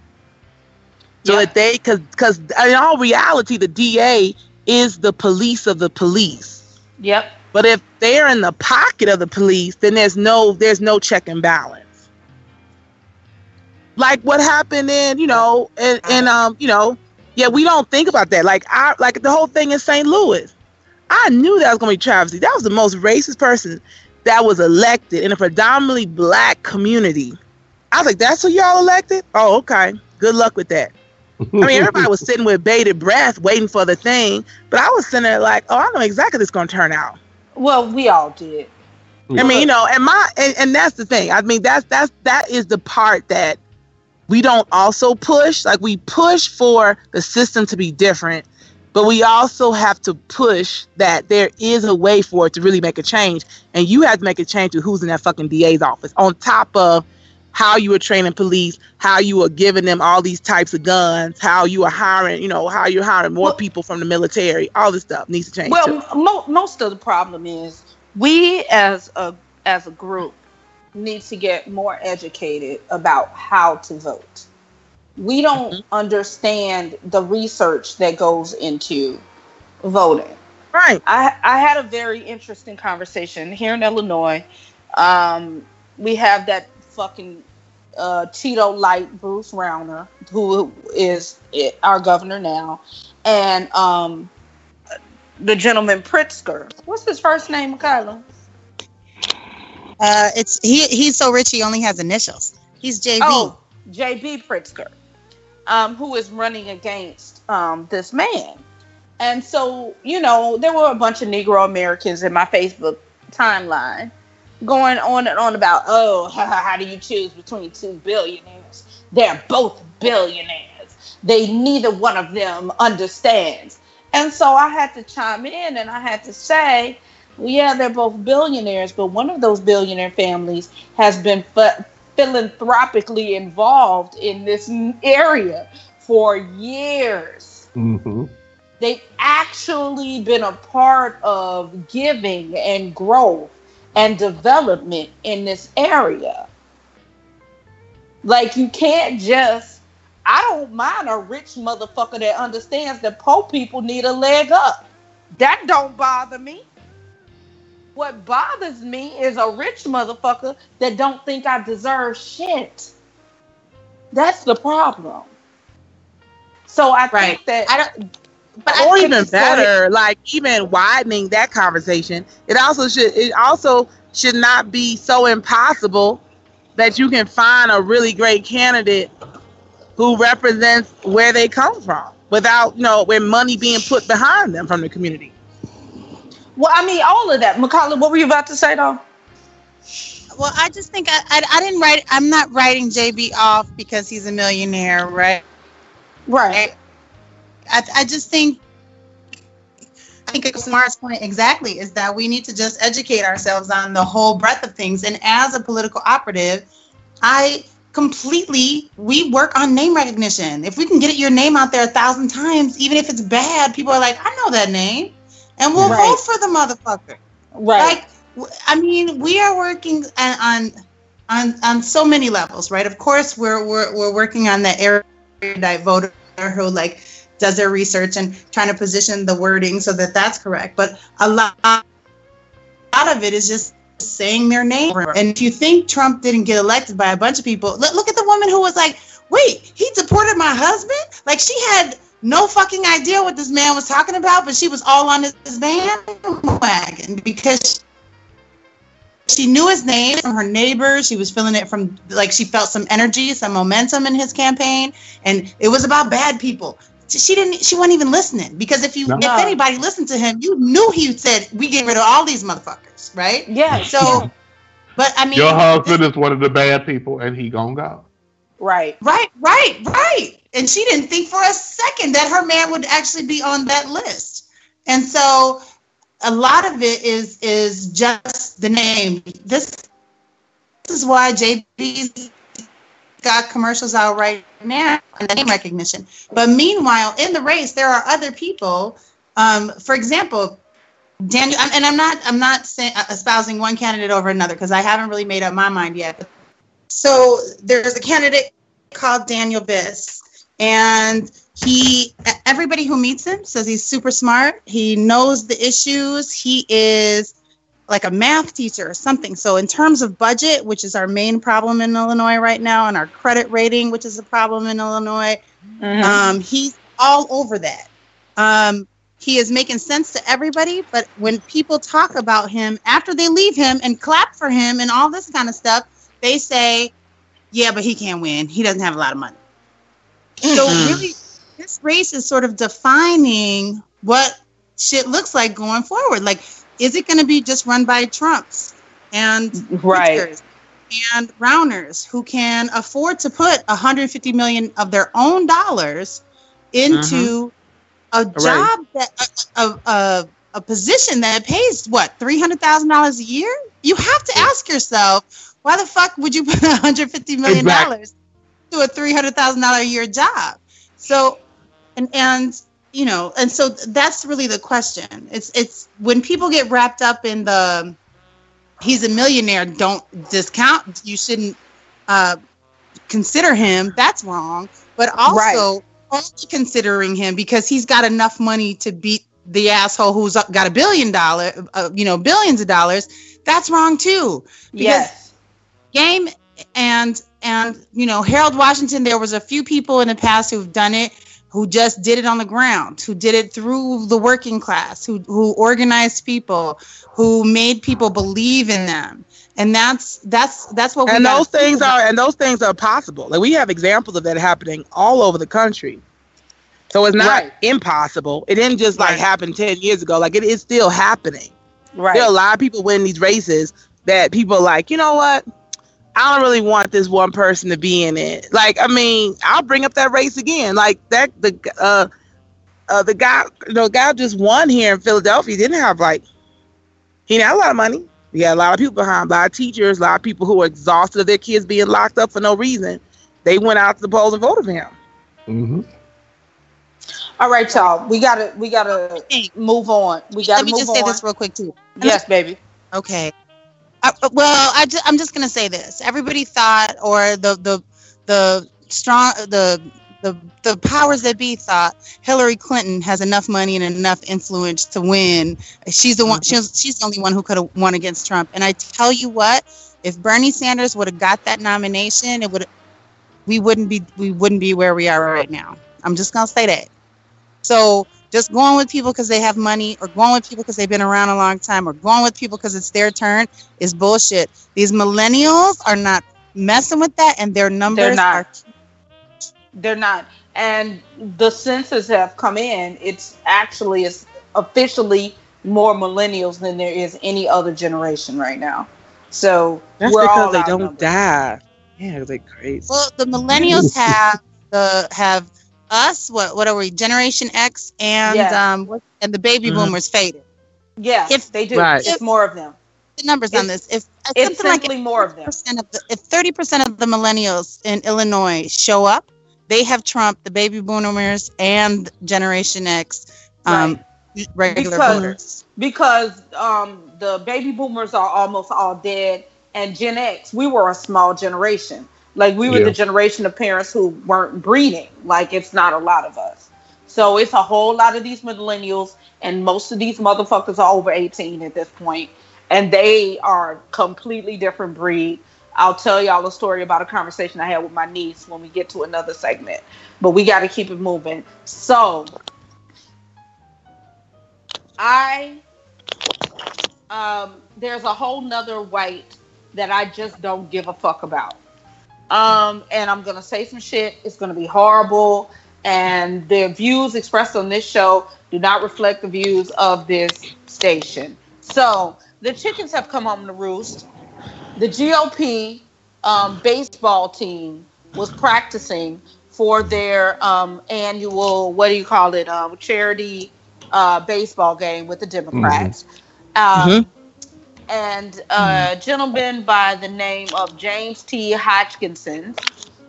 So yeah. that they, because because in all reality, the D A is the police of the police. Yep. But if they're in the pocket of the police, then there's no there's no check and balance. Like what happened in, you know, and, and um, you know, yeah, we don't think about that. Like I, like the whole thing in Saint Louis, I knew that was gonna be travesty. That was the most racist person that was elected in a predominantly black community. I was like, that's who y'all elected? Oh, okay. Good luck with that. I mean, everybody was sitting with bated breath, waiting for the thing, but I was sitting there like, oh, I know exactly how this is gonna turn out. Well, we all did. I mean, you know, and my, and, and that's the thing. I mean, that's that's that is the part that. We don't also push, like we push for the system to be different, but we also have to push that there is a way for it to really make a change. And you have to make a change to who's in that fucking D A's office, on top of how you are training police, how you are giving them all these types of guns, how you are hiring, you know, how you're hiring more well, people from the military. All this stuff needs to change. Well, mo- most of the problem is we as a as a group needs to get more educated about how to vote. We don't mm-hmm. understand the research that goes into voting. Right. I, I had a very interesting conversation here in Illinois. Um, we have that fucking uh, Cheeto Light Bruce Rauner, who is our governor now, and um, the gentleman Pritzker. What's his first name, Makayla? Uh, it's he. He's so rich he only has initials. He's J V. Oh, J B Pritzker, um, who is running against um, this man. And so, you know, there were a bunch of Negro Americans in my Facebook timeline going on and on about, oh, how do you choose between two billionaires? They're both billionaires. They neither one of them understands. And so I had to chime in and I had to say, well, yeah, they're both billionaires, but one of those billionaire families has been ph- philanthropically involved in this area for years. Mm-hmm. They've actually been a part of giving and growth and development in this area. Like, you can't just, I don't mind a rich motherfucker that understands that poor people need a leg up. That don't bother me. What bothers me is a rich motherfucker that don't think I deserve shit. That's the problem. So I right. think that... I don't, but or I think even better, like, even widening that conversation, it also should it also should not be so impossible that you can find a really great candidate who represents where they come from without, you know, with money being put behind them from the community. Well, I mean, all of that. Makayla, what were you about to say, though? Well, I just think I, I, I didn't write, I'm not writing J B off because he's a millionaire, right? Right. I, I just think, I think Samara's point exactly is that we need to just educate ourselves on the whole breadth of things. And as a political operative, I... completely, we work on name recognition. If we can get your name out there a thousand times, even if it's bad, people are like, I know that name, and we'll right. vote for the motherfucker. Right. Like, I mean, we are working on on on so many levels, right? Of course, we're we're we're working on that erudite voter who like does their research and trying to position the wording so that that's correct. But a lot, a lot of it is just saying their name. And if you think Trump didn't get elected by a bunch of people, look, look at the woman who was like, wait, he deported my husband? Like, she had no fucking idea what this man was talking about, but she was all on his bandwagon because she knew his name from her neighbors. She was feeling it from, like, she felt some energy, some momentum in his campaign, and it was about bad people. She didn't. She wasn't even listening, because if you, no. if anybody listened to him, you knew he said, "We get rid of all these motherfuckers," right? Yeah. So, but I mean, your husband this, is one of the bad people, and he gonna go. Right. Right. Right. Right. And she didn't think for a second that her man would actually be on that list. And so, a lot of it is is just the name. This, this is why J B's got commercials out right now and the name recognition. But meanwhile, in the race, there are other people. Um, for example, Daniel, and I'm not, I'm not saying, espousing one candidate over another because I haven't really made up my mind yet. So there's a candidate called Daniel Biss, and he, everybody who meets him says he's super smart. He knows the issues. He is like a math teacher or something. So in terms of budget, which is our main problem in Illinois right now, and our credit rating, which is a problem in Illinois, mm-hmm. um, he's all over that. Um, he is making sense to everybody, but when people talk about him, after they leave him and clap for him and all this kind of stuff, they say, yeah, but he can't win. He doesn't have a lot of money. Mm-hmm. So really, this race is sort of defining what shit looks like going forward. Like, is it going to be just run by Trumps and right. and Browners who can afford to put one hundred fifty million dollars of their own dollars into uh-huh. a job, right. that a, a, a, a position that pays, what, three hundred thousand dollars a year? You have to ask yourself, why the fuck would you put one hundred fifty million dollars exactly. to a three hundred thousand dollars a year job? So, and, and, you know, and so that's really the question. It's it's when people get wrapped up in the he's a millionaire, don't discount, you shouldn't uh, consider him. That's wrong. But also right. only considering him because he's got enough money to beat the asshole who's got a billion dollar, uh, you know, billions of dollars. That's wrong too. Yes. Game and and you know Harold Washington. There was a few people in the past who've done it, who just did it on the ground, who did it through the working class, who who organized people, who made people believe in them. And that's that's that's what. We and those things are and those things are possible. Like, we have examples of that happening all over the country. So it's not right. impossible. It didn't just like right. happen ten years ago. Like, it is still happening. Right. There are a lot of people winning these races that people are like, you know what? I don't really want this one person to be in it. Like, I mean, I'll bring up that race again. Like that the uh, uh the guy you know guy just won here in Philadelphia. He didn't have like he didn't have a lot of money. We got a lot of people behind, a lot of teachers, a lot of people who are exhausted of their kids being locked up for no reason. They went out to the polls and voted for him. Mm-hmm. All right, y'all. We gotta we gotta move on. We gotta Let me move just on. say this real quick too. Yes, baby. Okay. I, well, I ju- I'm just gonna say this. Everybody thought, or the the the strong the. The the powers that be thought Hillary Clinton has enough money and enough influence to win. She's the one. She's, she's the only one who could have won against Trump. And I tell you what, if Bernie Sanders would have got that nomination, it would we wouldn't be we wouldn't be where we are right now. I'm just gonna say that. So just going with people because they have money, or going with people because they've been around a long time, or going with people because it's their turn is bullshit. These millennials are not messing with that, and their numbers They're not. are. They're not. And the census have come in. It's actually it's officially more millennials than there is any other generation right now. So that's we're because all they don't numbers. die. Yeah, they're crazy. Well, the millennials have the have us. What what are we? Generation X and yeah. um and the baby mm-hmm. boomers faded. Yeah, if they do, right. if, it's more of them. The numbers it's, on this. If it's something like more of them. Of the, if thirty percent of the millennials in Illinois show up, they have Trump, the baby boomers, and Generation X um, right. regular because, voters. Because um, the baby boomers are almost all dead, and Gen X, we were a small generation. Like, we were yeah. the generation of parents who weren't breeding. Like, it's not a lot of us. So it's a whole lot of these millennials, and most of these motherfuckers are over eighteen at this point, and they are completely different breed. I'll tell y'all a story about a conversation I had with my niece when we get to another segment, but we got to keep it moving. So I, um, there's a whole nother white that I just don't give a fuck about. Um, and I'm going to say some shit. It's going to be horrible. And the views expressed on this show do not reflect the views of this station. So the chickens have come home to roost. The G O P um, baseball team was practicing for their um, annual, what do you call it, um, charity uh, baseball game with the Democrats. Mm-hmm. Um, mm-hmm. And a gentleman by the name of James T. Hodgkinson,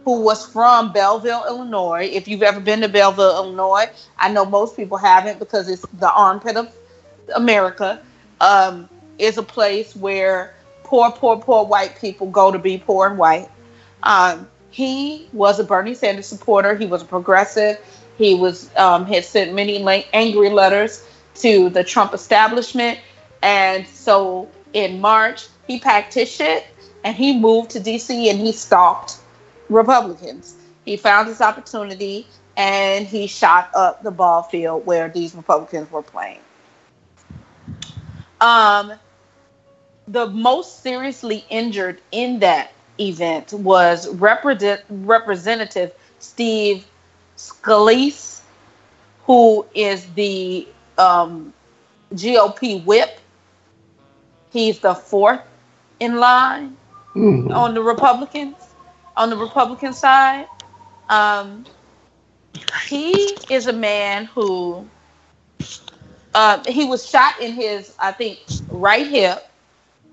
who was from Belleville, Illinois. If you've ever been to Belleville, Illinois, I know most people haven't because it's the armpit of America, um, is a place where poor, poor, poor white people go to be poor and white. Um, he was a Bernie Sanders supporter. He was a progressive. He was um, had sent many la- angry letters to the Trump establishment. And so in March, he packed his shit and he moved to D C and he stalked Republicans. He found his opportunity and he shot up the ball field where these Republicans were playing. Um... The most seriously injured in that event was Repre- Representative Steve Scalise, who is the um, G O P whip. He's the fourth in line mm-hmm. on the Republicans, on the Republican side. Um, he is a man who uh, he was shot in his, I think, right hip.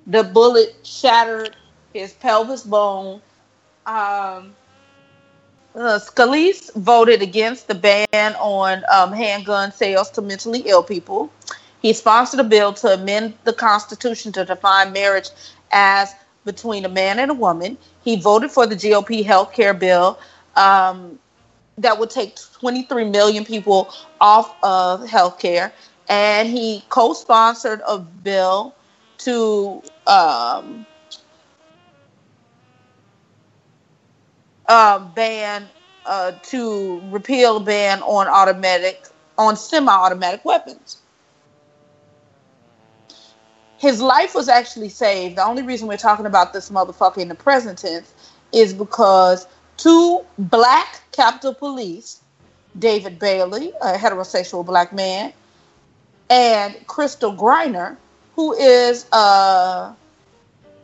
The bullet shattered his pelvis bone. Um, uh, Scalise voted against the ban on um, handgun sales to mentally ill people. He sponsored a bill to amend the Constitution to define marriage as between a man and a woman. He voted for the G O P health care bill um, that would take twenty-three million people off of health care. And he co-sponsored a bill to um, uh, ban, uh, to repeal the ban on automatic, on semi-automatic weapons. His life was actually saved. The only reason we're talking about this motherfucker in the present tense is because two black Capitol Police, David Bailey, a heterosexual black man, and Crystal Griner, who is a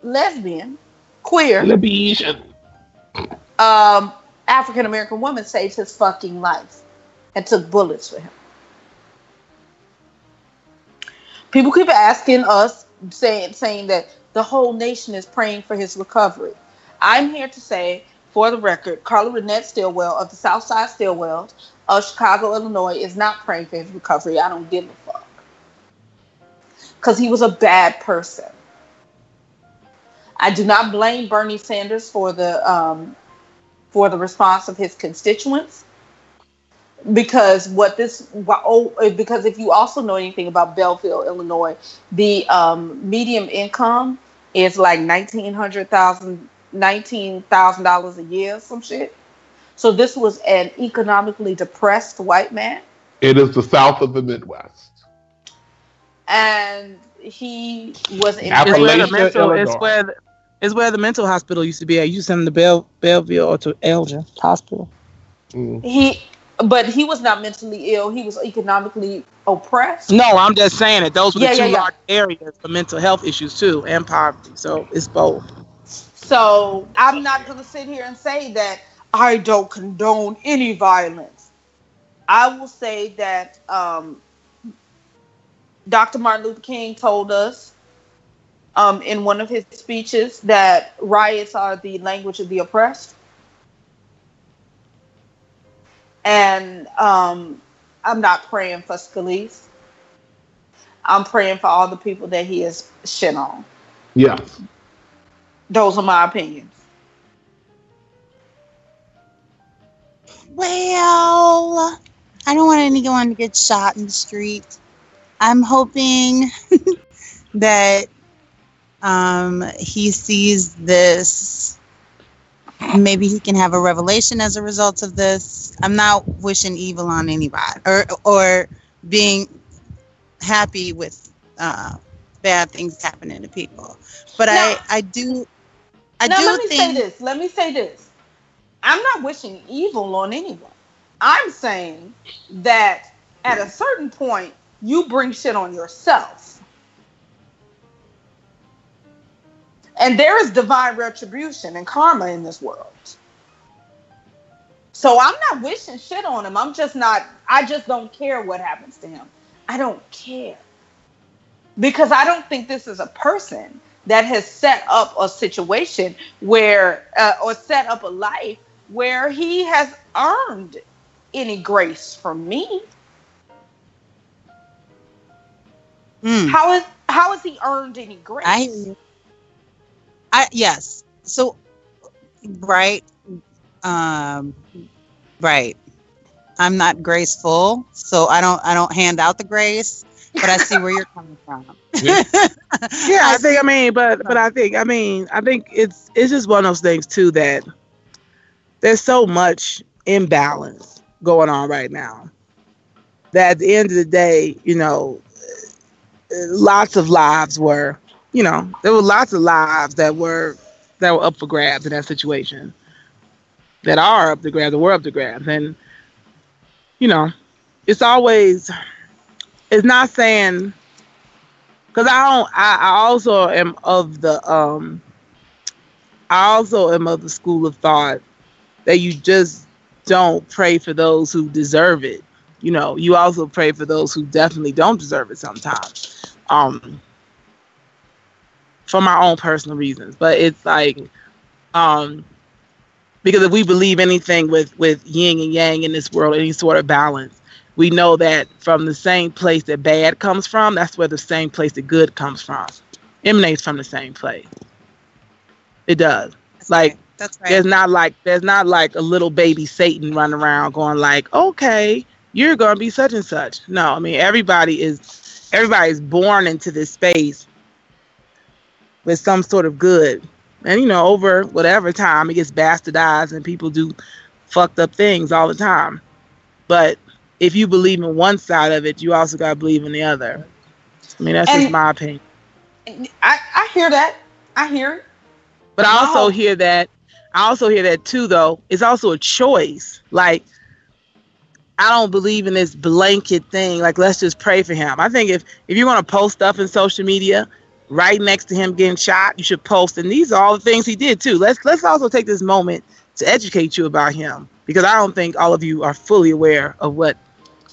lesbian, queer, lesbian, um, African-American woman, saved his fucking life and took bullets for him. People keep asking us, saying saying that the whole nation is praying for his recovery. I'm here to say, for the record, Carla Stillwell Stillwell of the Southside Stillwells of Chicago, Illinois, is not praying for his recovery. I don't give a fuck. Because he was a bad person. I do not blame Bernie Sanders for the um, for the response of his constituents. Because what this, because if you also know anything about Belleville, Illinois, the um, medium income is like nineteen hundred thousand, nineteen thousand dollars a year, some shit. So this was an economically depressed white man. It is the South of the Midwest, and he was in Appalachia, Illinois. It's where the, it's where the mental hospital used to be. I used to send him to Bell, Belleville or to Elgin Hospital. Mm. He. But he was not mentally ill. He was economically oppressed. No, I'm just saying that those were yeah, the two yeah, yeah. large areas for mental health issues, too, and poverty. So it's both. So I'm not going to sit here and say that I don't condone any violence. I will say that um, Doctor Martin Luther King told us um, in one of his speeches that riots are the language of the oppressed. And um, I'm not praying for Scalise. I'm praying for all the people that he is shit on. Yeah. Those are my opinions. Well, I don't want anyone to get shot in the street. I'm hoping that um, he sees this. Maybe he can have a revelation as a result of this. I'm not wishing evil on anybody or or being happy with uh, bad things happening to people. But now, I, I do I now do let me think, say this. Let me say this. I'm not wishing evil on anyone. I'm saying that at a certain point you bring shit on yourself. And there is divine retribution and karma in this world. So I'm not wishing shit on him. I'm just not, I just don't care what happens to him. I don't care. Because I don't think this is a person that has set up a situation where, uh, or set up a life where he has earned any grace from me. Mm. How is, how has he earned any grace? I- I, yes. So, right. Um, right. I'm not graceful, so I don't I don't hand out the grace, but I see where you're coming from. Yeah, yeah I, I think, I mean, but but I think, I mean, I think it's it's just one of those things, too, that there's so much imbalance going on right now that at the end of the day, you know, lots of lives were You know, there were lots of lives that were that were up for grabs in that situation. That are up to grabs, that were up to grabs. And, you know, it's always, it's not saying, because I don't, I, I also am of the, um, I also am of the school of thought that you just don't pray for those who deserve it. You know, you also pray for those who definitely don't deserve it sometimes. Um, For my own personal reasons. But it's like, um, because if we believe anything with, with yin and yang in this world, any sort of balance, we know that from the same place that bad comes from, that's where the same place that good comes from. Emanates from the same place. It does. That's like, right. That's right. There's not like, there's not like a little baby Satan running around going like, okay, you're going to be such and such. No, I mean, everybody is, everybody's born into this space with some sort of good. And, you know, over whatever time, it gets bastardized and people do fucked up things all the time. But if you believe in one side of it, you also got to believe in the other. I mean, that's and, just my opinion. I, I hear that. I hear it. But I also oh. hear that. I also hear that too, though. It's also a choice. Like, I don't believe in this blanket thing. Like, let's just pray for him. I think if, if you're going to post stuff in social media right next to him getting shot, you should post. And these are all the things he did too. Let's let's also take this moment to educate you about him, because I don't think all of you are fully aware of what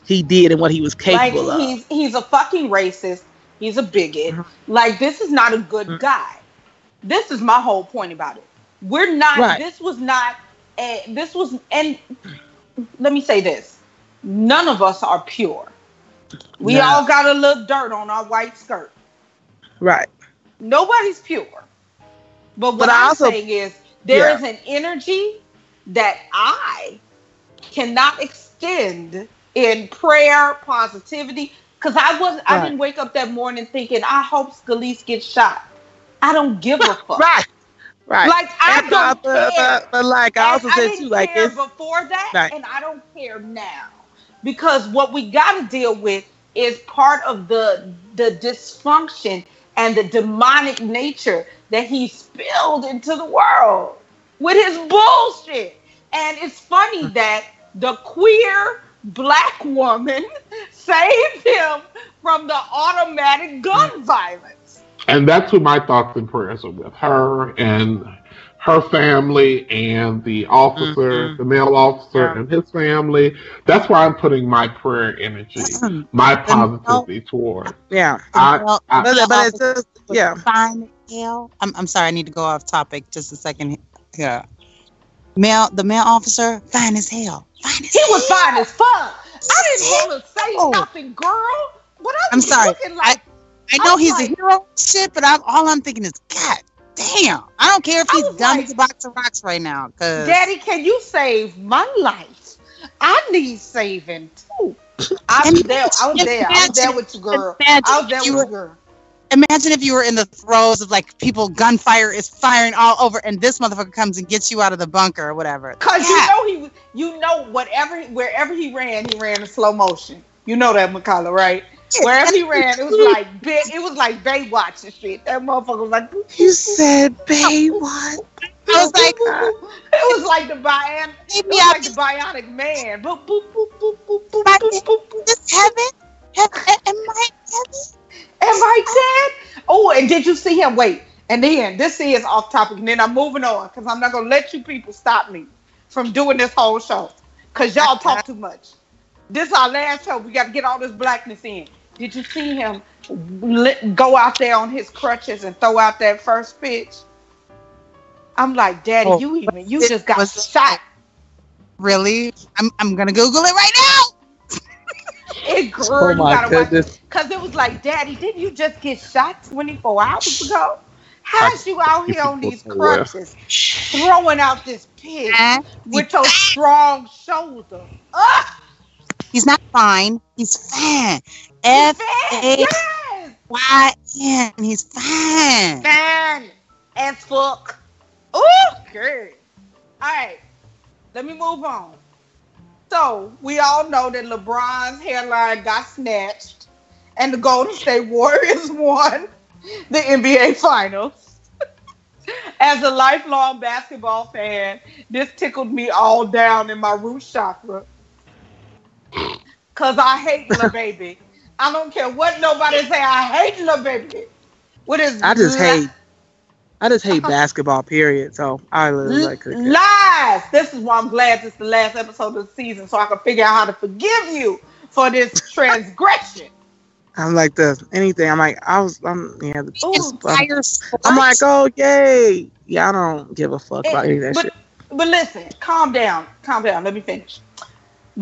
he did and what he was capable like, of. He's he's a fucking racist. He's a bigot. Mm-hmm. Like, this is not a good mm-hmm. guy. This is my whole point about it. We're not, right. this was not, a, this was, and let me say this. None of us are pure. We no. all got a little dirt on our white skirt. Right. Nobody's pure. But what but I'm also, saying is there yeah. is an energy that I cannot extend in prayer, positivity. Because I wasn't, right. I didn't wake up that morning thinking, I hope Scalise gets shot. I don't give a fuck. Right, right. Like, I and don't but, care. But, but like, I also and said, I too, like, this. I didn't care before that, right. and I don't care now. Because what we got to deal with is part of the the dysfunction and the demonic nature that he spilled into the world with his bullshit. And it's funny that the queer black woman saved him from the automatic gun violence. And that's who my thoughts and prayers are with. Her and her family and the officer, mm-hmm. the male officer yeah. and his family. That's where I'm putting my prayer energy, my positivity no, toward. Yeah. I, well, I, but I, it's just, yeah. I'm, I'm sorry, I need to go off topic just a second. Yeah. Male, the male officer, fine as hell. Fine as he hell. was fine as fuck. I didn't want to say nothing, girl. But I'm, I'm sorry. Looking like, I, I know I'm he's like, a hero, shit. But I'm, all I'm thinking is, God damn! I don't care if he's dumb as a box of rocks right now. Cause Daddy, can you save my life? I need saving too. I'm there. I was there. I was there with you, girl. I was there with you, were, girl. Imagine if you were in the throes of, like, people, gunfire is firing all over, and this motherfucker comes and gets you out of the bunker or whatever. Cause yeah. you know he, you know whatever, wherever he ran, he ran in slow motion. You know that, Makayla, right? Yeah. Wherever he ran, it was like it was like Baywatch and shit. That motherfucker was like, you said Baywatch. I was like, uh, it was like the bionic, it was like the bionic man. Boop boop boop boop boop boop boop boop. This heaven? Heaven? Am I heaven? Am I dead? Oh, and did you see him? Wait, and then this is off topic, and then I'm moving on because I'm not gonna let you people stop me from doing this whole show because y'all talk too much. This is our last show. We got to get all this blackness in. Did you see him go out there on his crutches and throw out that first pitch? I'm like, Daddy, oh, you even you just got shot. Really? I'm I'm gonna Google it right now. It grew. Oh you gotta watch it. Cause it was like, Daddy, didn't you just get shot twenty-four hours ago? How's you out here on these crutches throwing out this pitch with your strong shoulder? Ugh! He's not fine. He's fine. F A Y N. He's fine. Fine as fuck. Oh, good. All right, let me move on. So, we all know that LeBron's hairline got snatched and the Golden State Warriors won the N B A Finals. As a lifelong basketball fan, this tickled me all down in my root chakra. Because I hate LaBaby. I don't care what nobody say. I hate LaBaby. What is I just la- hate. I just hate basketball, period. So I really like it. Lies! This is why I'm glad this is the last episode of the season so I can figure out how to forgive you for this transgression. I'm like this. Anything. I'm like, I was, I'm, yeah. The, Ooh, I'm, I'm like, oh, yay. Yeah, I don't give a fuck it, about any of that but, shit. But listen, calm down. Calm down. Let me finish.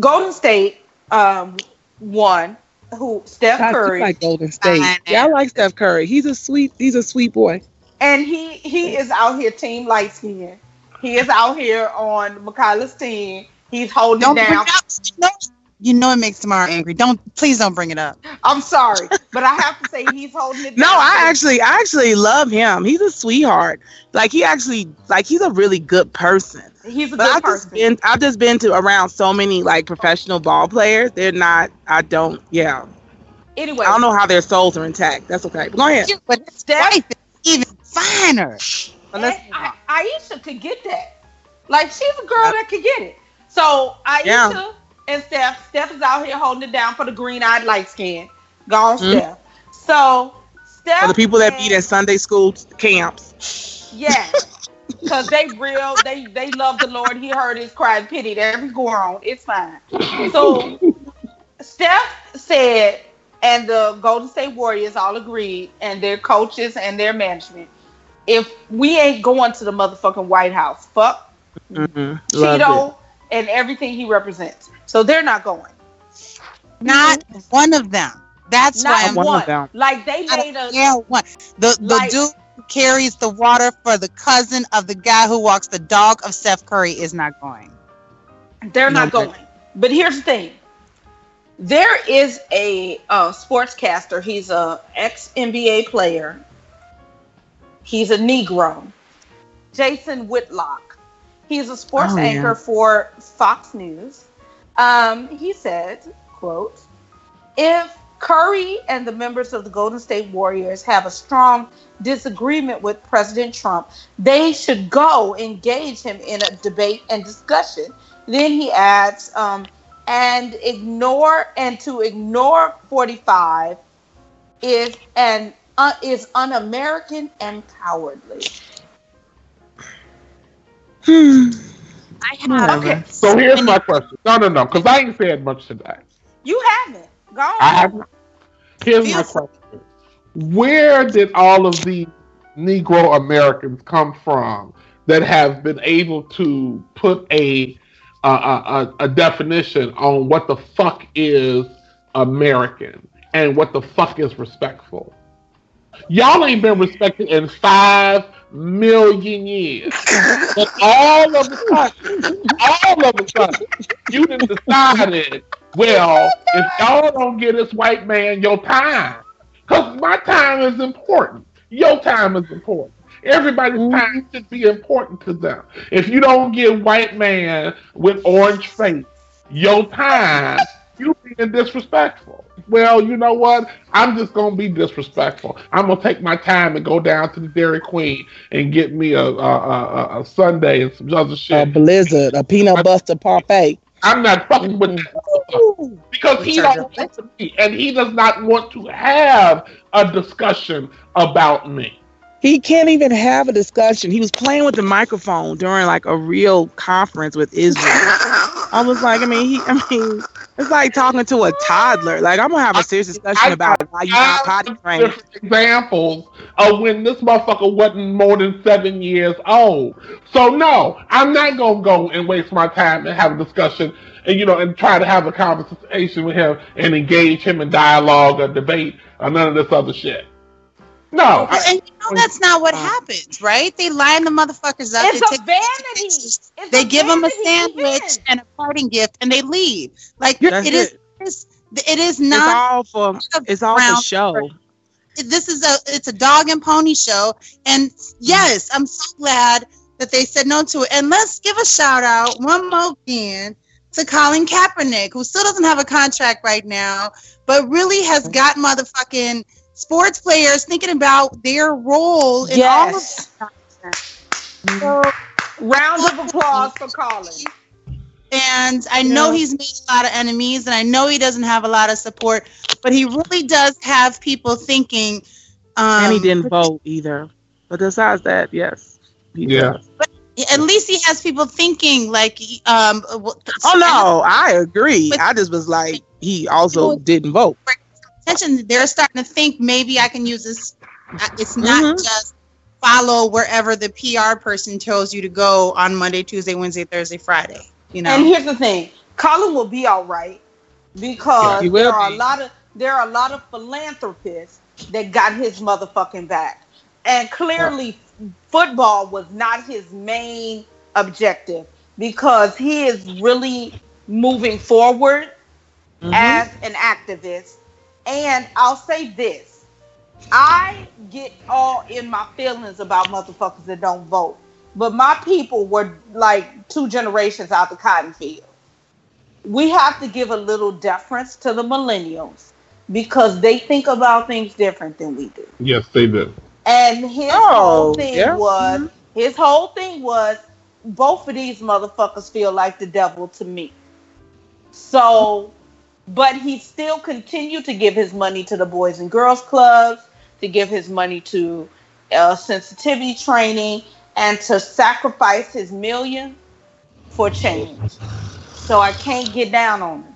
Golden State um, won. Who? Steph I Curry. I like Golden State. I yeah, I like Steph Curry. He's a sweet, he's a sweet boy. And he, he is out here team light skin. He is out here on Makayla's team. He's holding don't down. Bring up, you know it makes Tamara angry. Don't please don't bring it up. I'm sorry, but I have to say he's holding it down. No, I actually I actually love him. He's a sweetheart. Like he actually like he's a really good person. He's a but good I've person. Just been, I've just been to around so many like professional ball players. They're not. I don't. Yeah. It Anyway, I don't know how their souls are intact. That's okay. But go ahead. You, but his wife is even finer. I, Aisha could get that. Like, she's a girl that could get it. So Aisha yeah. and Steph, Steph is out here holding it down for the green-eyed light skin. Gone mm-hmm. Steph. So Steph for the people that and, be at Sunday school camps. Yeah. Because they real, they they love the Lord. He heard his cry and pitied every groan. It's fine. So Steph said, and the Golden State Warriors all agreed, and their coaches and their management, if we ain't going to the motherfucking White House, fuck mm-hmm. Cheeto and everything he represents. So they're not going. Not mm-hmm. one of them. That's not why one, one of them. Like they not made a yeah one. The the like, dude who carries the water for the cousin of the guy who walks the dog of Steph Curry is not going. They're no not good. going. But here's the thing. There is a uh, sportscaster. He's a ex-N B A player. He's a Negro. Jason Whitlock. He's a sports oh, anchor yeah. for Fox News. Um, he said, quote, if Curry and the members of the Golden State Warriors have a strong disagreement with President Trump, they should go engage him in a debate and discussion. Then he adds, um, and ignore and to ignore forty-five is an Uh, is un-American and cowardly. Hmm. I have okay. So here's my question. No, no, no, because I ain't said much today. You haven't. Go on. I haven't. Here's my question. Where did all of these Negro Americans come from that have been able to put a a, a, a definition on what the fuck is American and what the fuck is respectful? Y'all ain't been respected in five million years. But all of a sudden, all of a sudden, you done decided, well, if y'all don't give this white man your time, because my time is important. Your time is important. Everybody's time should be important to them. If you don't give white man with orange face your time, you being disrespectful. Well, you know what? I'm just going to be disrespectful. I'm going to take my time and go down to the Dairy Queen and get me a, a, a, a sundae and some other shit. A Blizzard, a peanut butter parfait. I'm not fucking with that. Because he don't want to be, and he does not want to have a discussion about me. He can't even have a discussion. He was playing with the microphone during like a real conference with Israel. I was like, I mean, he, I mean, it's like talking to a toddler. Like, I'm gonna have a serious discussion I, about I, why you got potty trained. Examples of when this motherfucker wasn't more than seven years old. So no, I'm not gonna go and waste my time and have a discussion, and you know, and try to have a conversation with him and engage him in dialogue or debate or none of this other shit. No, I, and you know that's not what happens, right? They line the motherfuckers up. It's they a take vanity. Pictures, it's they a give vanity them a sandwich event. And a parting gift, and they leave. Like that's it is, it. it is not. It's all for. It's all for show. Person. This is a. It's a dog and pony show, and yes, I'm so glad that they said no to it. And let's give a shout out one more again to Colin Kaepernick, who still doesn't have a contract right now, but really has got motherfucking. Sports players thinking about their role in yes. all of that. So, round of applause for Colin. And I know yeah. he's made a lot of enemies, and I know he doesn't have a lot of support, but he really does have people thinking. Um, and he didn't vote either. But besides that, yes. Yeah. But at least he has people thinking, like. Um, oh no, I agree. But I just was like, he also didn't vote. Attention, they're starting to think maybe I can use this. It's not mm-hmm. just follow wherever the P R person tells you to go on Monday, Tuesday, Wednesday, Thursday, Friday. You know. And here's the thing: Colin will be all right because yeah, there are be. a lot of there are a lot of philanthropists that got his motherfucking back, and clearly, yeah. football was not his main objective because he is really moving forward mm-hmm. as an activist. And I'll say this. I get all in my feelings about motherfuckers that don't vote. But my people were like two generations out the cotton field. We have to give a little deference to the millennials because they think about things different than we do. Yes, they do. And his oh, whole thing yeah. was, mm-hmm. his whole thing was, both of these motherfuckers feel like the devil to me. So, but he still continued to give his money to the Boys and Girls Clubs, to give his money to uh, sensitivity training, and to sacrifice his million for change. So I can't get down on him.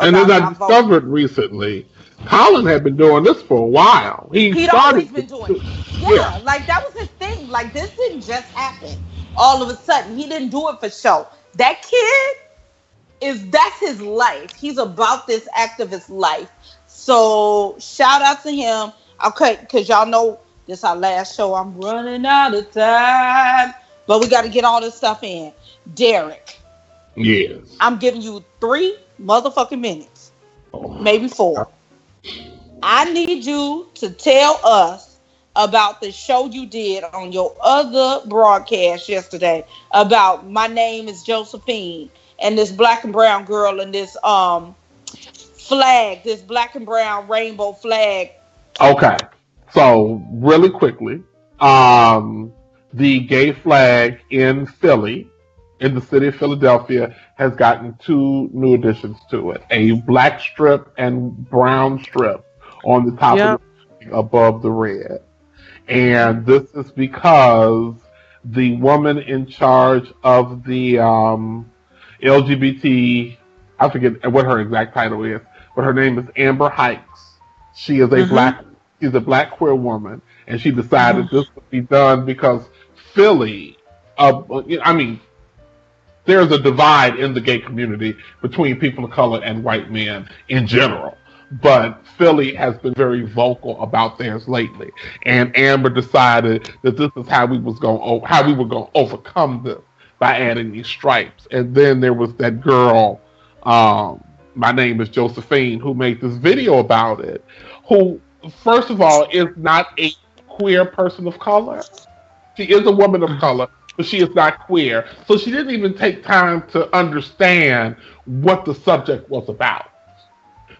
And as I discovered voting. recently, Colin had been doing this for a while. He He'd started always been doing it. Yeah, yeah, like that was his thing. Like this didn't just happen all of a sudden. He didn't do it for show. That kid is, that's his life. He's about this activist life. So shout out to him. Okay, because y'all know this is our last show. I'm running out of time. But we got to get all this stuff in. Derek. Yes. I'm giving you three motherfucking minutes. Oh. Maybe four. I need you to tell us about the show you did on your other broadcast yesterday about My Name is Josephine and this black and brown girl and this um flag, this black and brown rainbow flag. Okay. So really quickly, um, the gay flag in Philly, in the city of Philadelphia, has gotten two new additions to it. A black strip and brown strip on the top yep. of the, above the red. And this is because the woman in charge of the um, L G B T, I forget what her exact title is, but her name is Amber Hicks. She is a mm-hmm. black, she's a black queer woman, and she decided mm-hmm. this would be done because Philly, uh, I mean, there's a divide in the gay community between people of color and white men in general. But Philly has been very vocal about theirs lately. And Amber decided that this is how we was going, how we were going to overcome this by adding these stripes. And then there was that girl, um, My Name is Josephine, who made this video about it, who, first of all, is not a queer person of color. She is a woman of color, but she is not queer. So she didn't even take time to understand what the subject was about.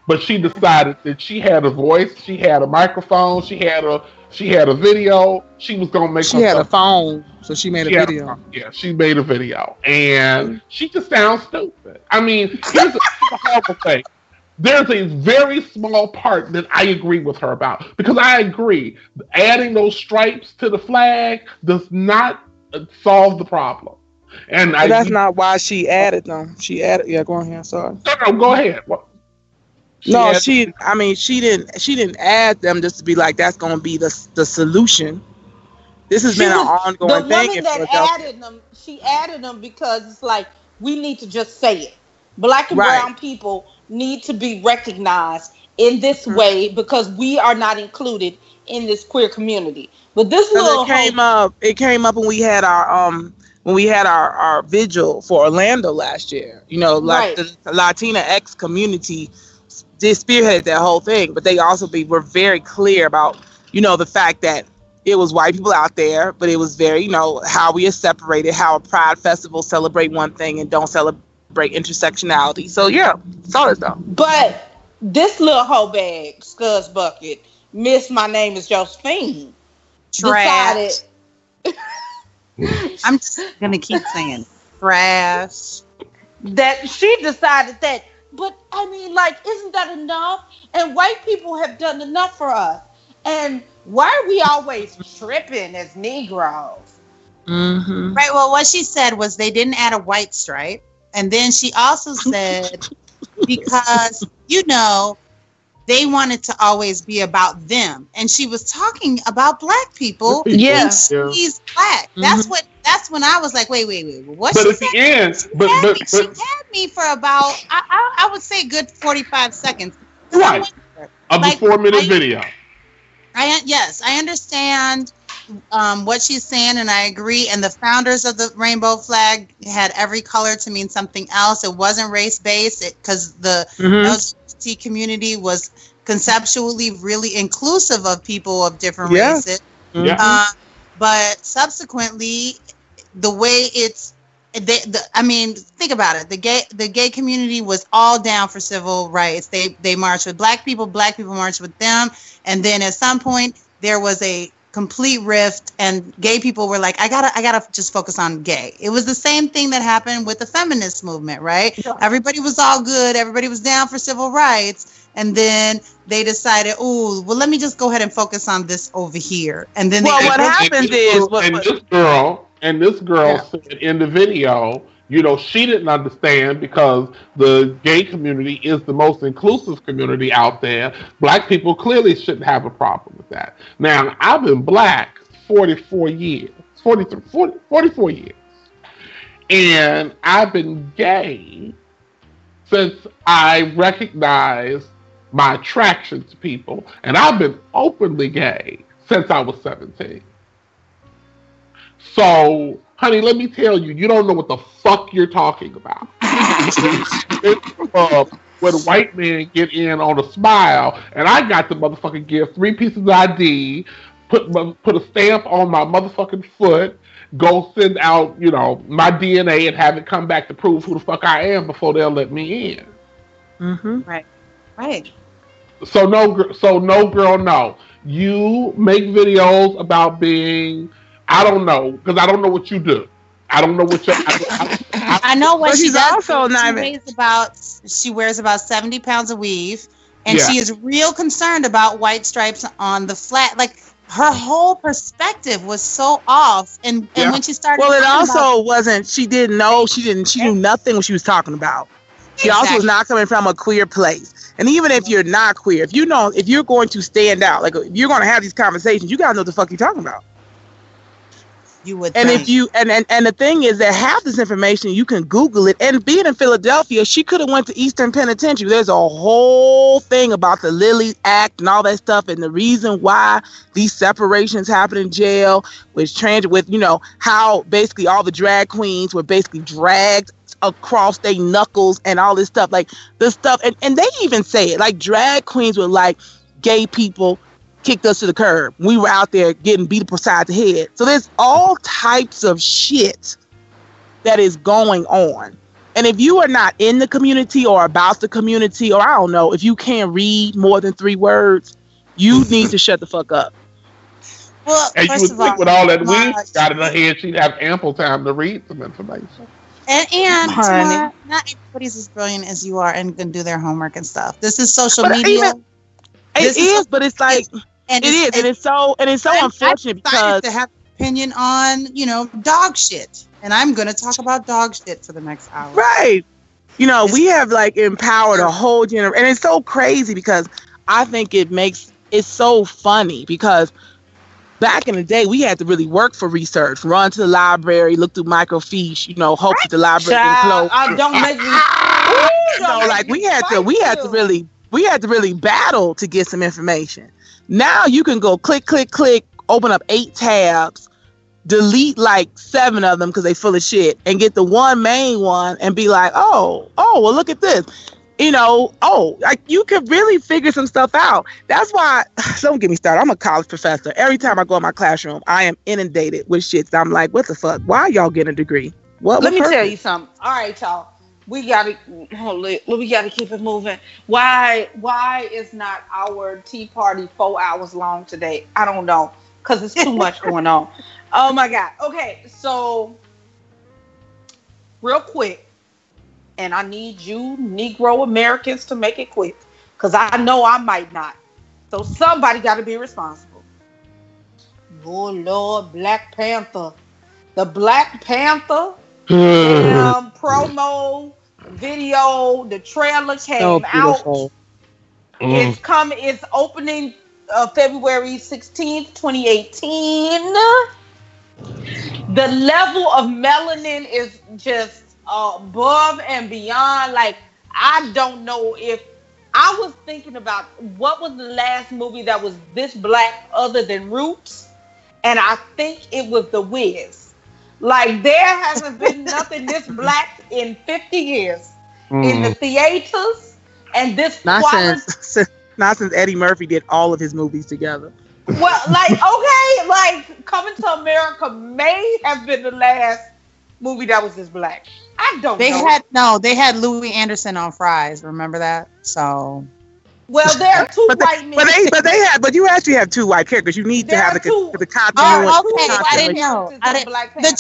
But she decided that she had a voice, she had a microphone, she had a she had a video, she was going to make... She had a phone, so she made she a video. A, yeah, she made a video. And she just sounds stupid. I mean, here's the horrible thing. There's a very small part that I agree with her about. Because I agree, adding those stripes to the flag does not solve the problem. And I, that's not why she added them. She added... Yeah, go on here, sorry. No, no, go ahead. Well, she no, she. Them. I mean, she didn't. She didn't add them just to be like that's going to be the the solution. This has she been was, an ongoing the thing. The woman that added them, she added them because it's like we need to just say it. Black and right. brown people need to be recognized in this mm-hmm. way because we are not included in this queer community. But this little it came home, up. It came up when we had our um. when we had our, our vigil for Orlando last year. You know, like right. the Latina X community did spearhead that whole thing, but they also be, were very clear about, you know, the fact that it was white people out there, but it was very, you know, how we are separated, how a pride festival celebrate one thing and don't celebrate intersectionality. So, yeah, it's all this stuff. But this little hoe bag, Scuzz Bucket, Miss My Name is Josephine, decided... I'm just going to keep saying trash. That she decided that, but I mean, like, isn't that enough? And white people have done enough for us. And why are we always tripping as Negroes? Mm-hmm. Right. Well, what she said was they didn't add a white stripe. And then she also said, because, you know, they wanted to always be about them. And she was talking about black people. Yeah. And she's yeah. black. Mm-hmm. That's what, that's when I was like, wait, wait, wait. What but she at said, the end, she, but, had but, me, but, she had me for about, I, I, I would say a good forty-five seconds. Right. Of like, the four minute I, video. I Yes, I understand um, what she's saying and I agree. And the founders of the rainbow flag had every color to mean something else. It wasn't race based because the mm-hmm. those, community was conceptually really inclusive of people of different yeah. races. Mm-hmm. Uh, but subsequently, the way it's They, the, I mean, think about it. The gay, the gay community was all down for civil rights. They they marched with black people. Black people marched with them. And then at some point, there was a complete rift, and gay people were like, "I gotta, I gotta just focus on gay." It was the same thing that happened with the feminist movement, right? Yeah. Everybody was all good. Everybody was down for civil rights, and then they decided, "Oh, well, let me just go ahead and focus on this over here." And then, well, they, what happened is, and this girl. And this girl yeah. said in the video, you know, she didn't understand because the gay community is the most inclusive community out there. Black people clearly shouldn't have a problem with that. Now, I've been black forty-four years, forty-three, forty, forty-four years. And I've been gay since I recognized my attraction to people. And I've been openly gay since I was seventeen. So, honey, let me tell you, you don't know what the fuck you're talking about. Where the white men get in on a smile, and I got to motherfucking give three pieces of I D, put put a stamp on my motherfucking foot, go send out, you know, my D N A and have it come back to prove who the fuck I am before they'll let me in. Mm-hmm. Right. Right. So no, so no, girl, no. You make videos about being... I don't know, because I don't know what you do. I don't know what you... I, I, I, I know what she does. Also she, not weighs about, she wears about seventy pounds of weave, and yeah. she is real concerned about white stripes on the flat. Like, her whole perspective was so off. And, and yeah. when she started... Well, it also about, wasn't... She didn't know. She didn't. She knew nothing what she was talking about. She exactly. also was not coming from a queer place. And even if you're not queer, if you know, if you're going to stand out, like, if you're going to have these conversations, you got to know what the fuck you're talking about. You would and think. if you and, and and the thing is that half this information you can Google it. And being in Philadelphia, she could have went to Eastern Penitentiary. There's a whole thing about the Lilly Act and all that stuff, and the reason why these separations happen in jail with trans, with you know how basically all the drag queens were basically dragged across their knuckles and all this stuff, like this stuff, and and they even say it like drag queens were like gay people. Kicked us to the curb. We were out there getting beat up beside the head. So there's all types of shit that is going on. And if you are not in the community or about the community, or I don't know, if you can't read more than three words, you need to shut the fuck up. Well, and first you would think all, with all that weed got in her head, she'd have ample time to read some information. And, and Tamara, not everybody's as brilliant as you are and can do their homework and stuff. This is social but media. Even, it is, is, but it's like... It's, And it it's, is, and it's so, and it's so I'm, unfortunate I'm because to have an opinion on, you know, dog shit, and I'm going to talk about dog shit for the next hour. Right. You know, it's, we have like empowered a whole generation, and it's so crazy because I think it makes it's so funny because back in the day we had to really work for research, run to the library, look through microfiche, you know, hope right, that the library didn't close. I don't make you. So like we had to, we had to really, we had to really battle to get some information. Now you can go click, click, click, open up eight tabs, delete like seven of them because they full of shit, and get the one main one and be like, oh, oh, well, look at this. You know, oh, like you can really figure some stuff out. That's why, don't get me started. I'm a college professor. Every time I go in my classroom, I am inundated with shit. So I'm like, what the fuck? Why are y'all getting a degree? What? Let me purpose? tell you something. All right, y'all. We gotta hold it. We gotta keep it moving. Why? Why is not our tea party four hours long today? I don't know, cause it's too much going on. Oh my god. Okay, so real quick, and I need you Negro Americans to make it quick, cause I know I might not. So somebody gotta be responsible. Oh Lord, Black Panther, the Black Panther um, promo. Video, the trailer came so out. Mm. It's coming. It's opening uh, February sixteenth, twenty eighteen. The level of melanin is just uh, above and beyond. Like I don't know if I was thinking about what was the last movie that was this black other than Roots, and I think it was The Wiz. Like, there hasn't been nothing this black in fifty years mm. in the theaters. And this not quality... Since, not since Eddie Murphy did all of his movies together. Well, like, okay, like, Coming to America may have been the last movie that was just black. I don't they know. They had no, they had Louis Anderson on Fries, remember that? So well, there are two but white they, men. But they, but they had, but you actually have two white characters. You need there to have the two, the cop. Oh, okay. Cop I didn't know. I didn't, the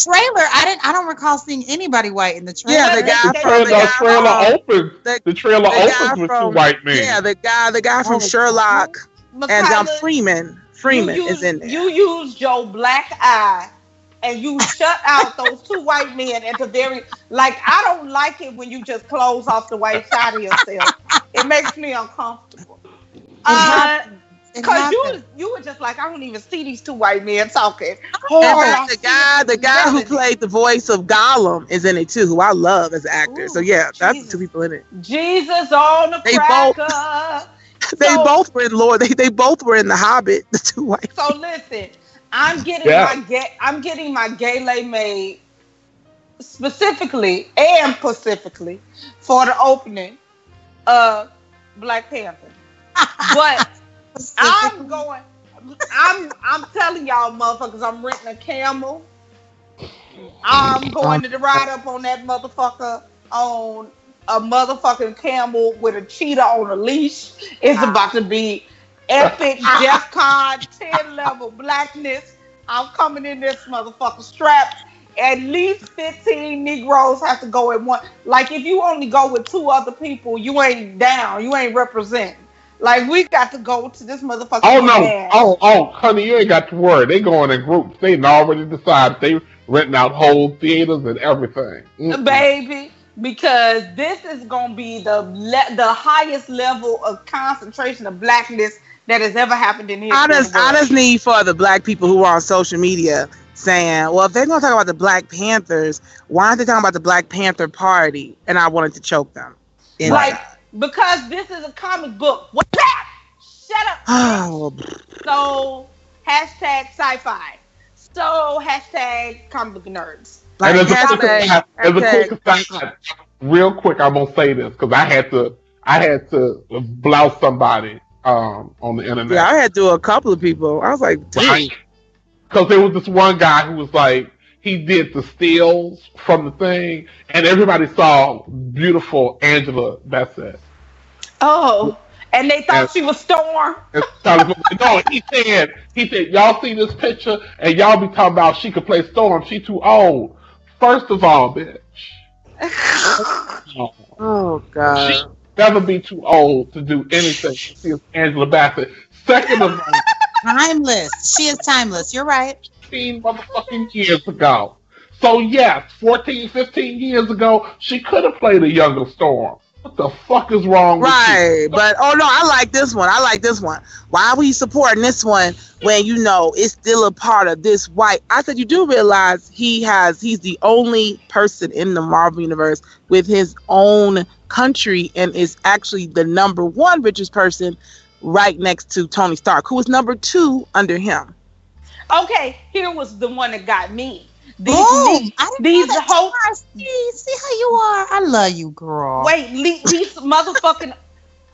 trailer. I didn't. I don't recall seeing anybody white in the trailer. Yeah, the guy. The trailer, the trailer from, opens. The, the trailer the opens with from, two white men. Yeah, the guy. The guy from oh, Sherlock Makayla, and um, Freeman. Freeman use, is in there. You used your black eye, and you shut out those two white men at the very. Like I don't like it when you just close off the white side of yourself. It makes me uncomfortable. Uh, Cause you you were just like, I don't even see these two white men talking. Oh, the guy, the guy who played the voice of Gollum is in it too, who I love as an actor. Ooh, so yeah, that's Jesus. The two people in it. Jesus on the they cracker. Both, they so, both were in Lord. They they both were in The Hobbit. The two white. So listen, I'm getting yeah. my gay. I'm getting my Gaylay made specifically and specifically for the opening. Uh, Black Panther, but I'm going. I'm I'm telling y'all, motherfuckers, I'm renting a camel. I'm going to ride up on that motherfucker on a motherfucking camel with a cheetah on a leash. It's about to be epic, DEFCON ten level blackness. I'm coming in this motherfucker strapped. At least fifteen Negroes have to go at one. Like, if you only go with two other people, you ain't down. You ain't representing. Like, we got to go to this motherfucker. Oh, no. Dad. Oh, oh, honey, you ain't got to worry. They going in groups. They already decided. They renting out whole theaters and everything. Mm-hmm. Baby, because this is going to be the le- the highest level of concentration of blackness that has ever happened in here. I just, I just need for the black people who are on social media saying, well, if they're going to talk about the Black Panthers, why aren't they talking about the Black Panther Party? And I wanted to choke them. In like, that. Because this is a comic book. What's that? Shut up. Oh. So, hashtag sci-fi. So, hashtag comic book nerds. Like, and as a quick aside, okay. real quick, I'm going to say this, because I had to, I had to blouse somebody um, on the internet. Yeah, I had to a couple of people. I was like, dang. Because there was this one guy who was like, he did the stills from the thing, and everybody saw beautiful Angela Bassett. Oh, and they thought and, she was Storm. No, he said, he said, y'all see this picture, and y'all be talking about she could play Storm. She too old. First of all, bitch. Oh, oh God. She never be too old to do anything. She is Angela Bassett. Second of all. Timeless. She is timeless. You're right. fifteen motherfucking years ago. So, yes, fourteen, fifteen years ago, she could have played a younger Storm. What the fuck is wrong right, with you? Right. But, oh, no, I like this one. I like this one. Why are we supporting this one when, you know, it's still a part of this white? I said, you do realize he has, he's the only person in the Marvel Universe with his own country and is actually the number one richest person right next to Tony Stark, who was number two under him. Okay, here was the one that got me. These, oh, these, I these whole see, see how you are. I love you, girl. Wait, these motherfucking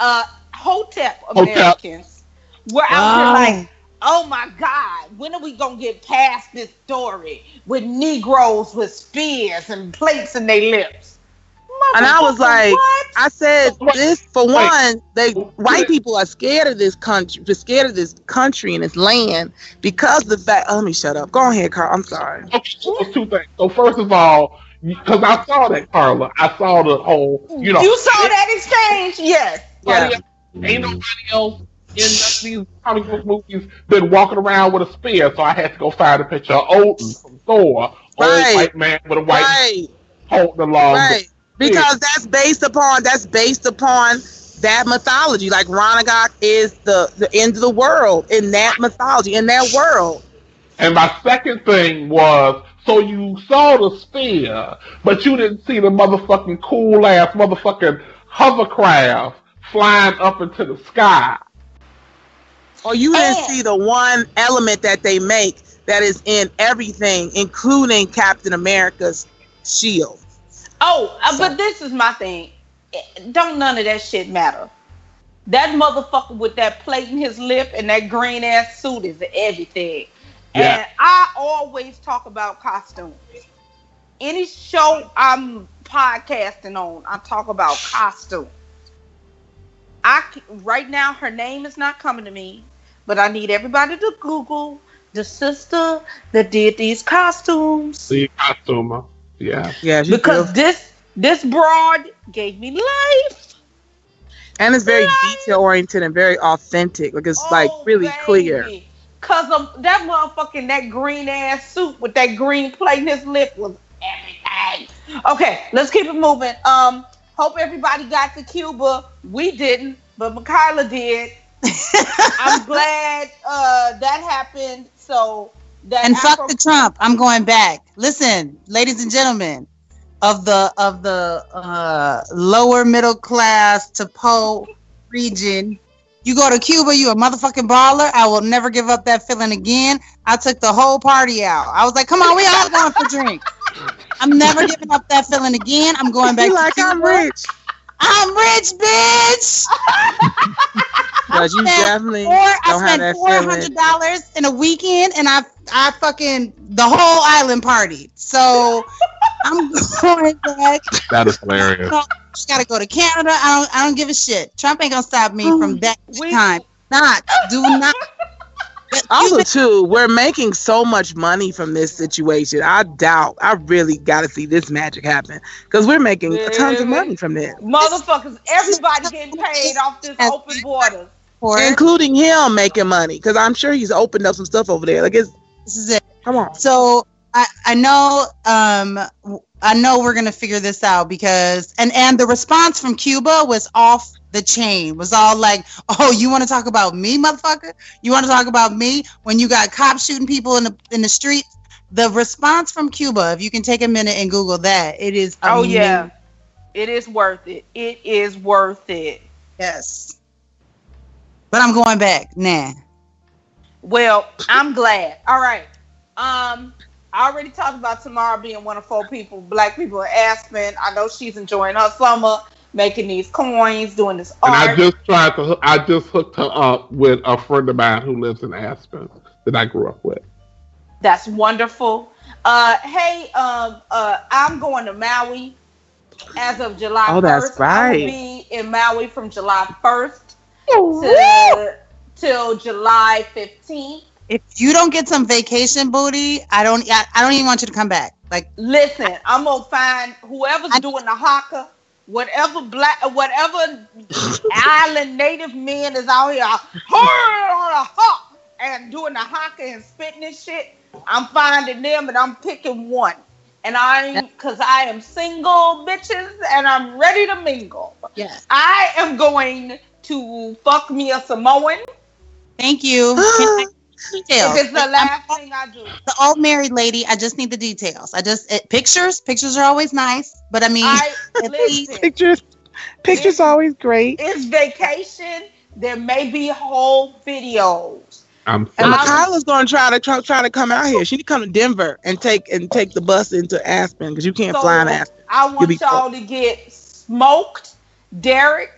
uh, Hotep Americans Hotep. were out here oh. like, oh my God, when are we gonna get past this story with Negroes with spears and plates in their lips? And I was like, what? I said, this for one, they white people are scared of this country, scared of this country and this land because the fact. Oh, let me shut up. Go ahead, Carl. I'm sorry. Okay, two things. So first of all, because I saw that, Carla, I saw the whole, you know, you saw that exchange, yes. Yeah. Else, ain't nobody else in these comic book movies been walking around with a spear, so I had to go find a picture of Odin from Thor, right. Old white man with a white right. holding a long. Right. Because that's based upon that's based upon that mythology. Like Ranagach is the, the end of the world in that mythology, in that world. And my second thing was, so you saw the spear, but you didn't see the motherfucking cool ass motherfucking hovercraft flying up into the sky. Or you didn't oh. see the one element that they make that is in everything, including Captain America's shield. Oh, uh, but this is my thing. It, don't none of that shit matter. That motherfucker with that plate in his lip and that green ass suit is everything. Yeah. And I always talk about costumes. any show I'm podcasting on, I talk about costumes. I right now, her name is not coming to me, but I need everybody to Google the sister that did these costumes. The costumer, yeah, yeah. Because did. this this broad gave me life, and it's very detail oriented and very authentic. Like it's oh, like really baby. clear. Cause of that motherfucking that green ass suit with that green plate in his lip was everything. Okay, let's keep it moving. Um, hope everybody got to Cuba. We didn't, but Makayla did. I'm glad uh, that happened. So that and Afro- fuck the Trump. I'm going back. Listen, ladies and gentlemen, of the of the uh, lower middle class to poor region. You go to Cuba, you a motherfucking baller. I will never give up that feeling again. I took the whole party out. I was like, come on, we all going for drink. I'm never giving up that feeling again. I'm going back like to Cuba. I'm rich. I'm rich, bitch. But you definitely four, I spent four hundred dollars in a weekend, and I I fucking the whole island partied. So I'm going back. That is hilarious. Just gotta go to Canada. I don't. I don't give a shit. Trump ain't gonna stop me oh, from that we, time. Not. Do not. Also, too, we're making so much money from this situation. I doubt. I really gotta see this magic happen because we're making yeah, tons of money from this. Motherfuckers, everybody getting paid off this open borders, including him making money because I'm sure he's opened up some stuff over there. Like it's. This is it. Come on. So I. I know. Um. I know we're going to figure this out because, and, and the response from Cuba was off the chain, was all like, oh, you want to talk about me, motherfucker? You want to talk about me when you got cops shooting people in the in the streets? The response from Cuba, if you can take a minute and Google that, it is amazing. Oh, yeah. It is worth it. It is worth it. Yes. But I'm going back. Nah. Well, I'm glad. All right. Um... I already talked about Tamara being one of four people, black people in Aspen. I know she's enjoying her summer, making these coins, doing this art. And I just tried to, I just hooked her up with a friend of mine who lives in Aspen that I grew up with. That's wonderful. Uh, hey, um, uh, I'm going to Maui as of July first. Oh, that's right. I'll be in Maui from July first to, till July fifteenth. If you don't get some vacation booty, I don't. I, I don't even want you to come back. Like, listen, I, I'm gonna find whoever's I, doing the haka, whatever black, whatever island native men is out here on a hawk and doing the haka and spitting and shit. I'm finding them and I'm picking one, and I'm because I am single, bitches, and I'm ready to mingle. Yes, I am going to fuck me a Samoan. Thank you. Details. If it's the last I'm, thing I do. The old married lady, I just need the details. I just it, pictures. Pictures are always nice, but I mean, I, at least, pictures. Pictures it's, always great. It's vacation. There may be whole videos. I'm. And Makayla's gonna try to try, try to come out here. She need to come to Denver and take and take the bus into Aspen because you can't so fly in Aspen. I want y'all cool. to get smoked, Derek.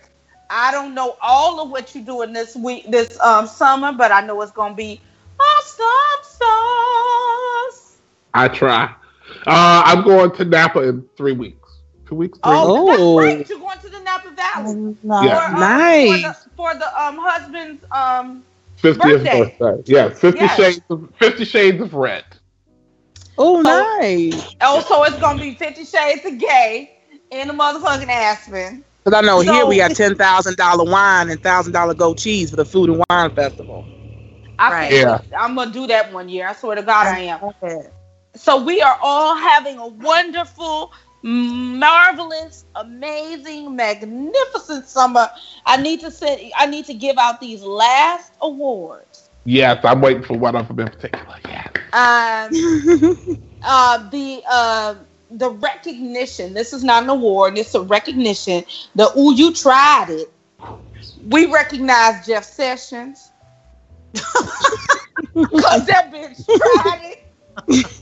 I don't know all of what you're doing this week, this um summer, but I know it's gonna be. I try. Uh, I'm going to Napa in three weeks. Two weeks, three oh, weeks. Oh, that's right. You're going to the Napa Valley. No. Yeah. For, um, nice. For the, for the um, husband's um, birthday. birthday. Yeah, fifty, yes. shades of, fifty Shades of Red. Oh, so, nice. Oh, so it's going to be fifty Shades of Gay in the motherfucking Aspen. Because I know so, here we got ten thousand dollars wine and one thousand dollars goat cheese for the Food and Wine Festival. I right. yeah. I'm going to do that one year. I swear to God I am. Okay. So we are all having a wonderful, marvelous, amazing, magnificent summer. I need to send, I need to give out these last awards. Yes, I'm waiting for one of them in particular. Yeah. Um, uh, the uh, the recognition. This is not an award. It's a recognition. The ooh, you tried it. We recognize Jeff Sessions. Cause that bitch tried it.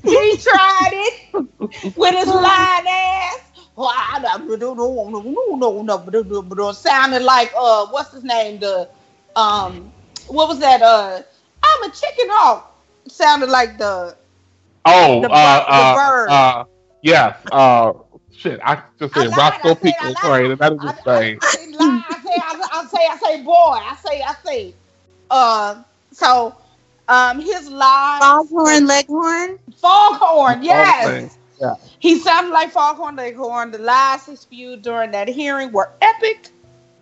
He tried it with his lying ass. Well, I don't know. Sounded like uh, what's his name? The um, what was that? Uh, I'm a chicken hawk. Sounded like the oh, the, uh, the, uh, the bird. Uh, Yeah. Uh, shit, I just said Roscoe Pickles. Sorry, that is the thing. I say, I say, boy. I say, I say. Uh, so, um, his lies. Foghorn Leghorn? Foghorn, yes. Yeah. He sounded like Foghorn Leghorn. The lies he spewed during that hearing were epic,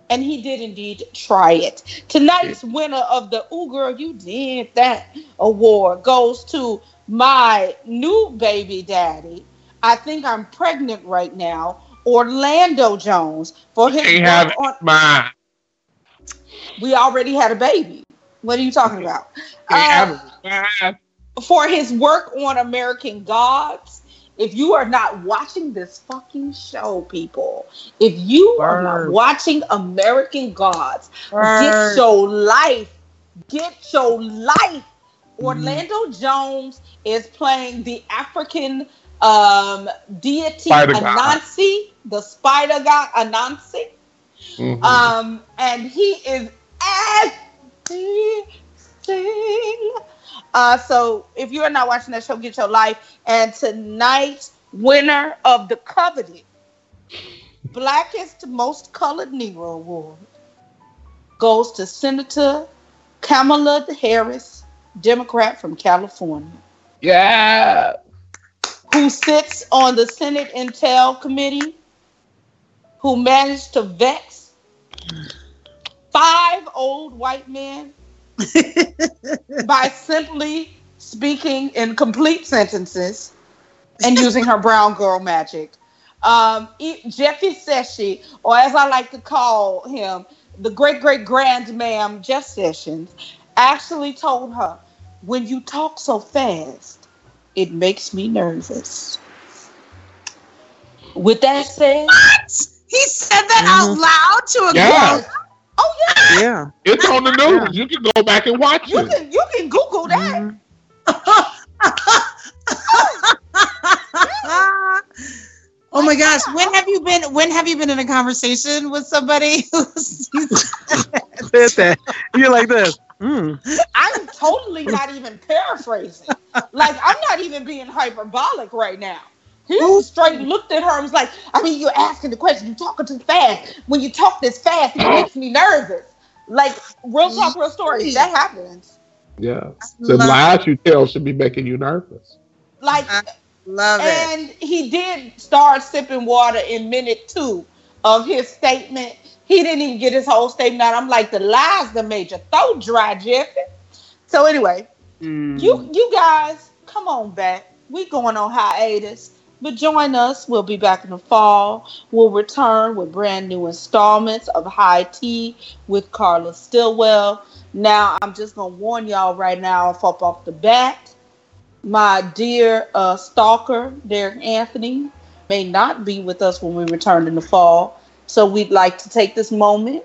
and he did indeed try it. Tonight's winner of the Ooh Girl, You Did That award goes to my new baby daddy. I think I'm pregnant right now. Orlando Jones for his they have on- mine. We already had a baby. What are you talking about? Uh, for his work on American Gods. If you are not watching this fucking show, people, if you Burn. are not watching American Gods, Burn. get your life. Get your life. Orlando mm. Jones is playing the African um, deity Anansi, the spider god Anansi. Mm-hmm. Um, and he is everything. Uh, so if you're not watching that show, get your life. And tonight's winner of the coveted Blackest Most Colored Negro Award goes to Senator Kamala Harris, Democrat from California. Yeah. Who sits on the Senate Intel Committee, who managed to vex five old white men by simply speaking in complete sentences and using her brown girl magic. Um, Jeffy Sessions, or as I like to call him, the great great grand ma'am Jeff Sessions, actually told her, "When you talk so fast, it makes me nervous." With that said, what? He said that mm-hmm. out loud to a yeah. girl. Oh yeah, yeah. It's on the news. Yeah. You can go back and watch you it. Can, you can Google that. Mm-hmm. Oh my gosh, when have you been? When have you been in a conversation with somebody who said that? You're like this. Mm. I'm totally not even paraphrasing. Like I'm not even being hyperbolic right now. He straight looked at her and was like, I mean, you're asking the question. You're talking too fast. When you talk this fast, it makes me nervous. Like, real talk, real story. That happens. Yeah. The lies you tell should be making you nervous. Like, I love it. And he did start sipping water in minute two of his statement. He didn't even get his whole statement out. I'm like, the lies that made your throat dry, Jeffy. So anyway, mm. you you guys, come on back. We going on hiatus. But join us. We'll be back in the fall. We'll return with brand new installments of High Tea with Carla Stillwell. Now, I'm just going to warn y'all right now, up off the bat, my dear uh, stalker, Derek Anthony, may not be with us when we return in the fall. So we'd like to take this moment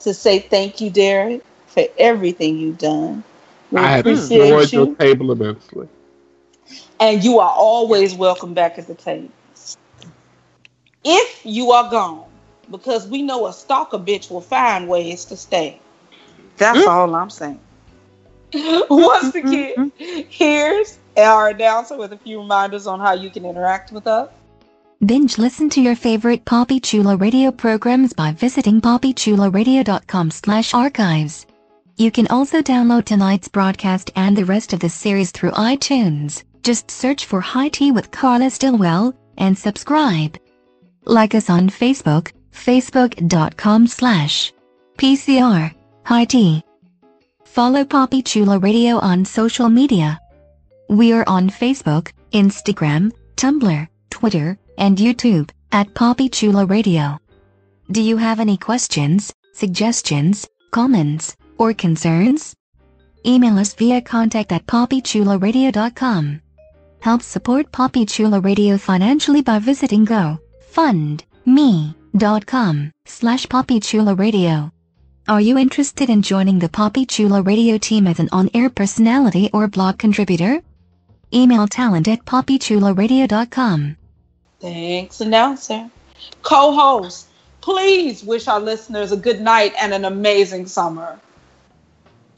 to say thank you, Derek, for everything you've done. We I appreciate enjoyed you. your table immensely. And you are always welcome back at the table. If you are gone, because we know a stalker bitch will find ways to stay. That's all I'm saying. Once again, here's our announcer with a few reminders on how you can interact with us. Binge listen to your favorite Papi Chulo Radio programs by visiting papichularadio.com slash archives. You can also download tonight's broadcast and the rest of the series through iTunes. Just search for High Tea with Carla Stillwell and subscribe. Like us on Facebook, facebook.com slash PCR, High Tea. Follow Papi Chulo Radio on social media. We are on Facebook, Instagram, Tumblr, Twitter, and YouTube at Papi Chulo Radio. Do you have any questions, suggestions, comments, or concerns? Email us via contact at papichularadio.com. Help support Papi Chulo Radio financially by visiting gofundme.com slash Papi Chulo Radio. Are you interested in joining the Papi Chulo Radio team as an on-air personality or blog contributor? Email talent at papichularadio.com. Thanks, announcer. Co-host, please wish our listeners a good night and an amazing summer.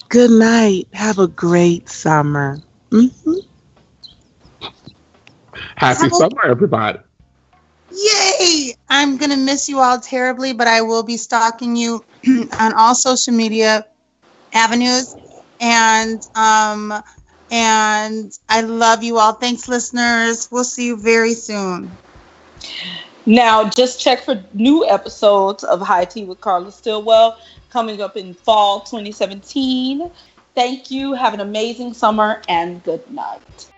Good night. Have a great summer. Mm-hmm. Happy How- summer, everybody. Yay! I'm going to miss you all terribly, but I will be stalking you on all social media avenues. And um, and I love you all. Thanks, listeners. We'll see you very soon. Now, just check for new episodes of High Tea with Carla Stillwell coming up in fall twenty seventeen. Thank you. Have an amazing summer and good night.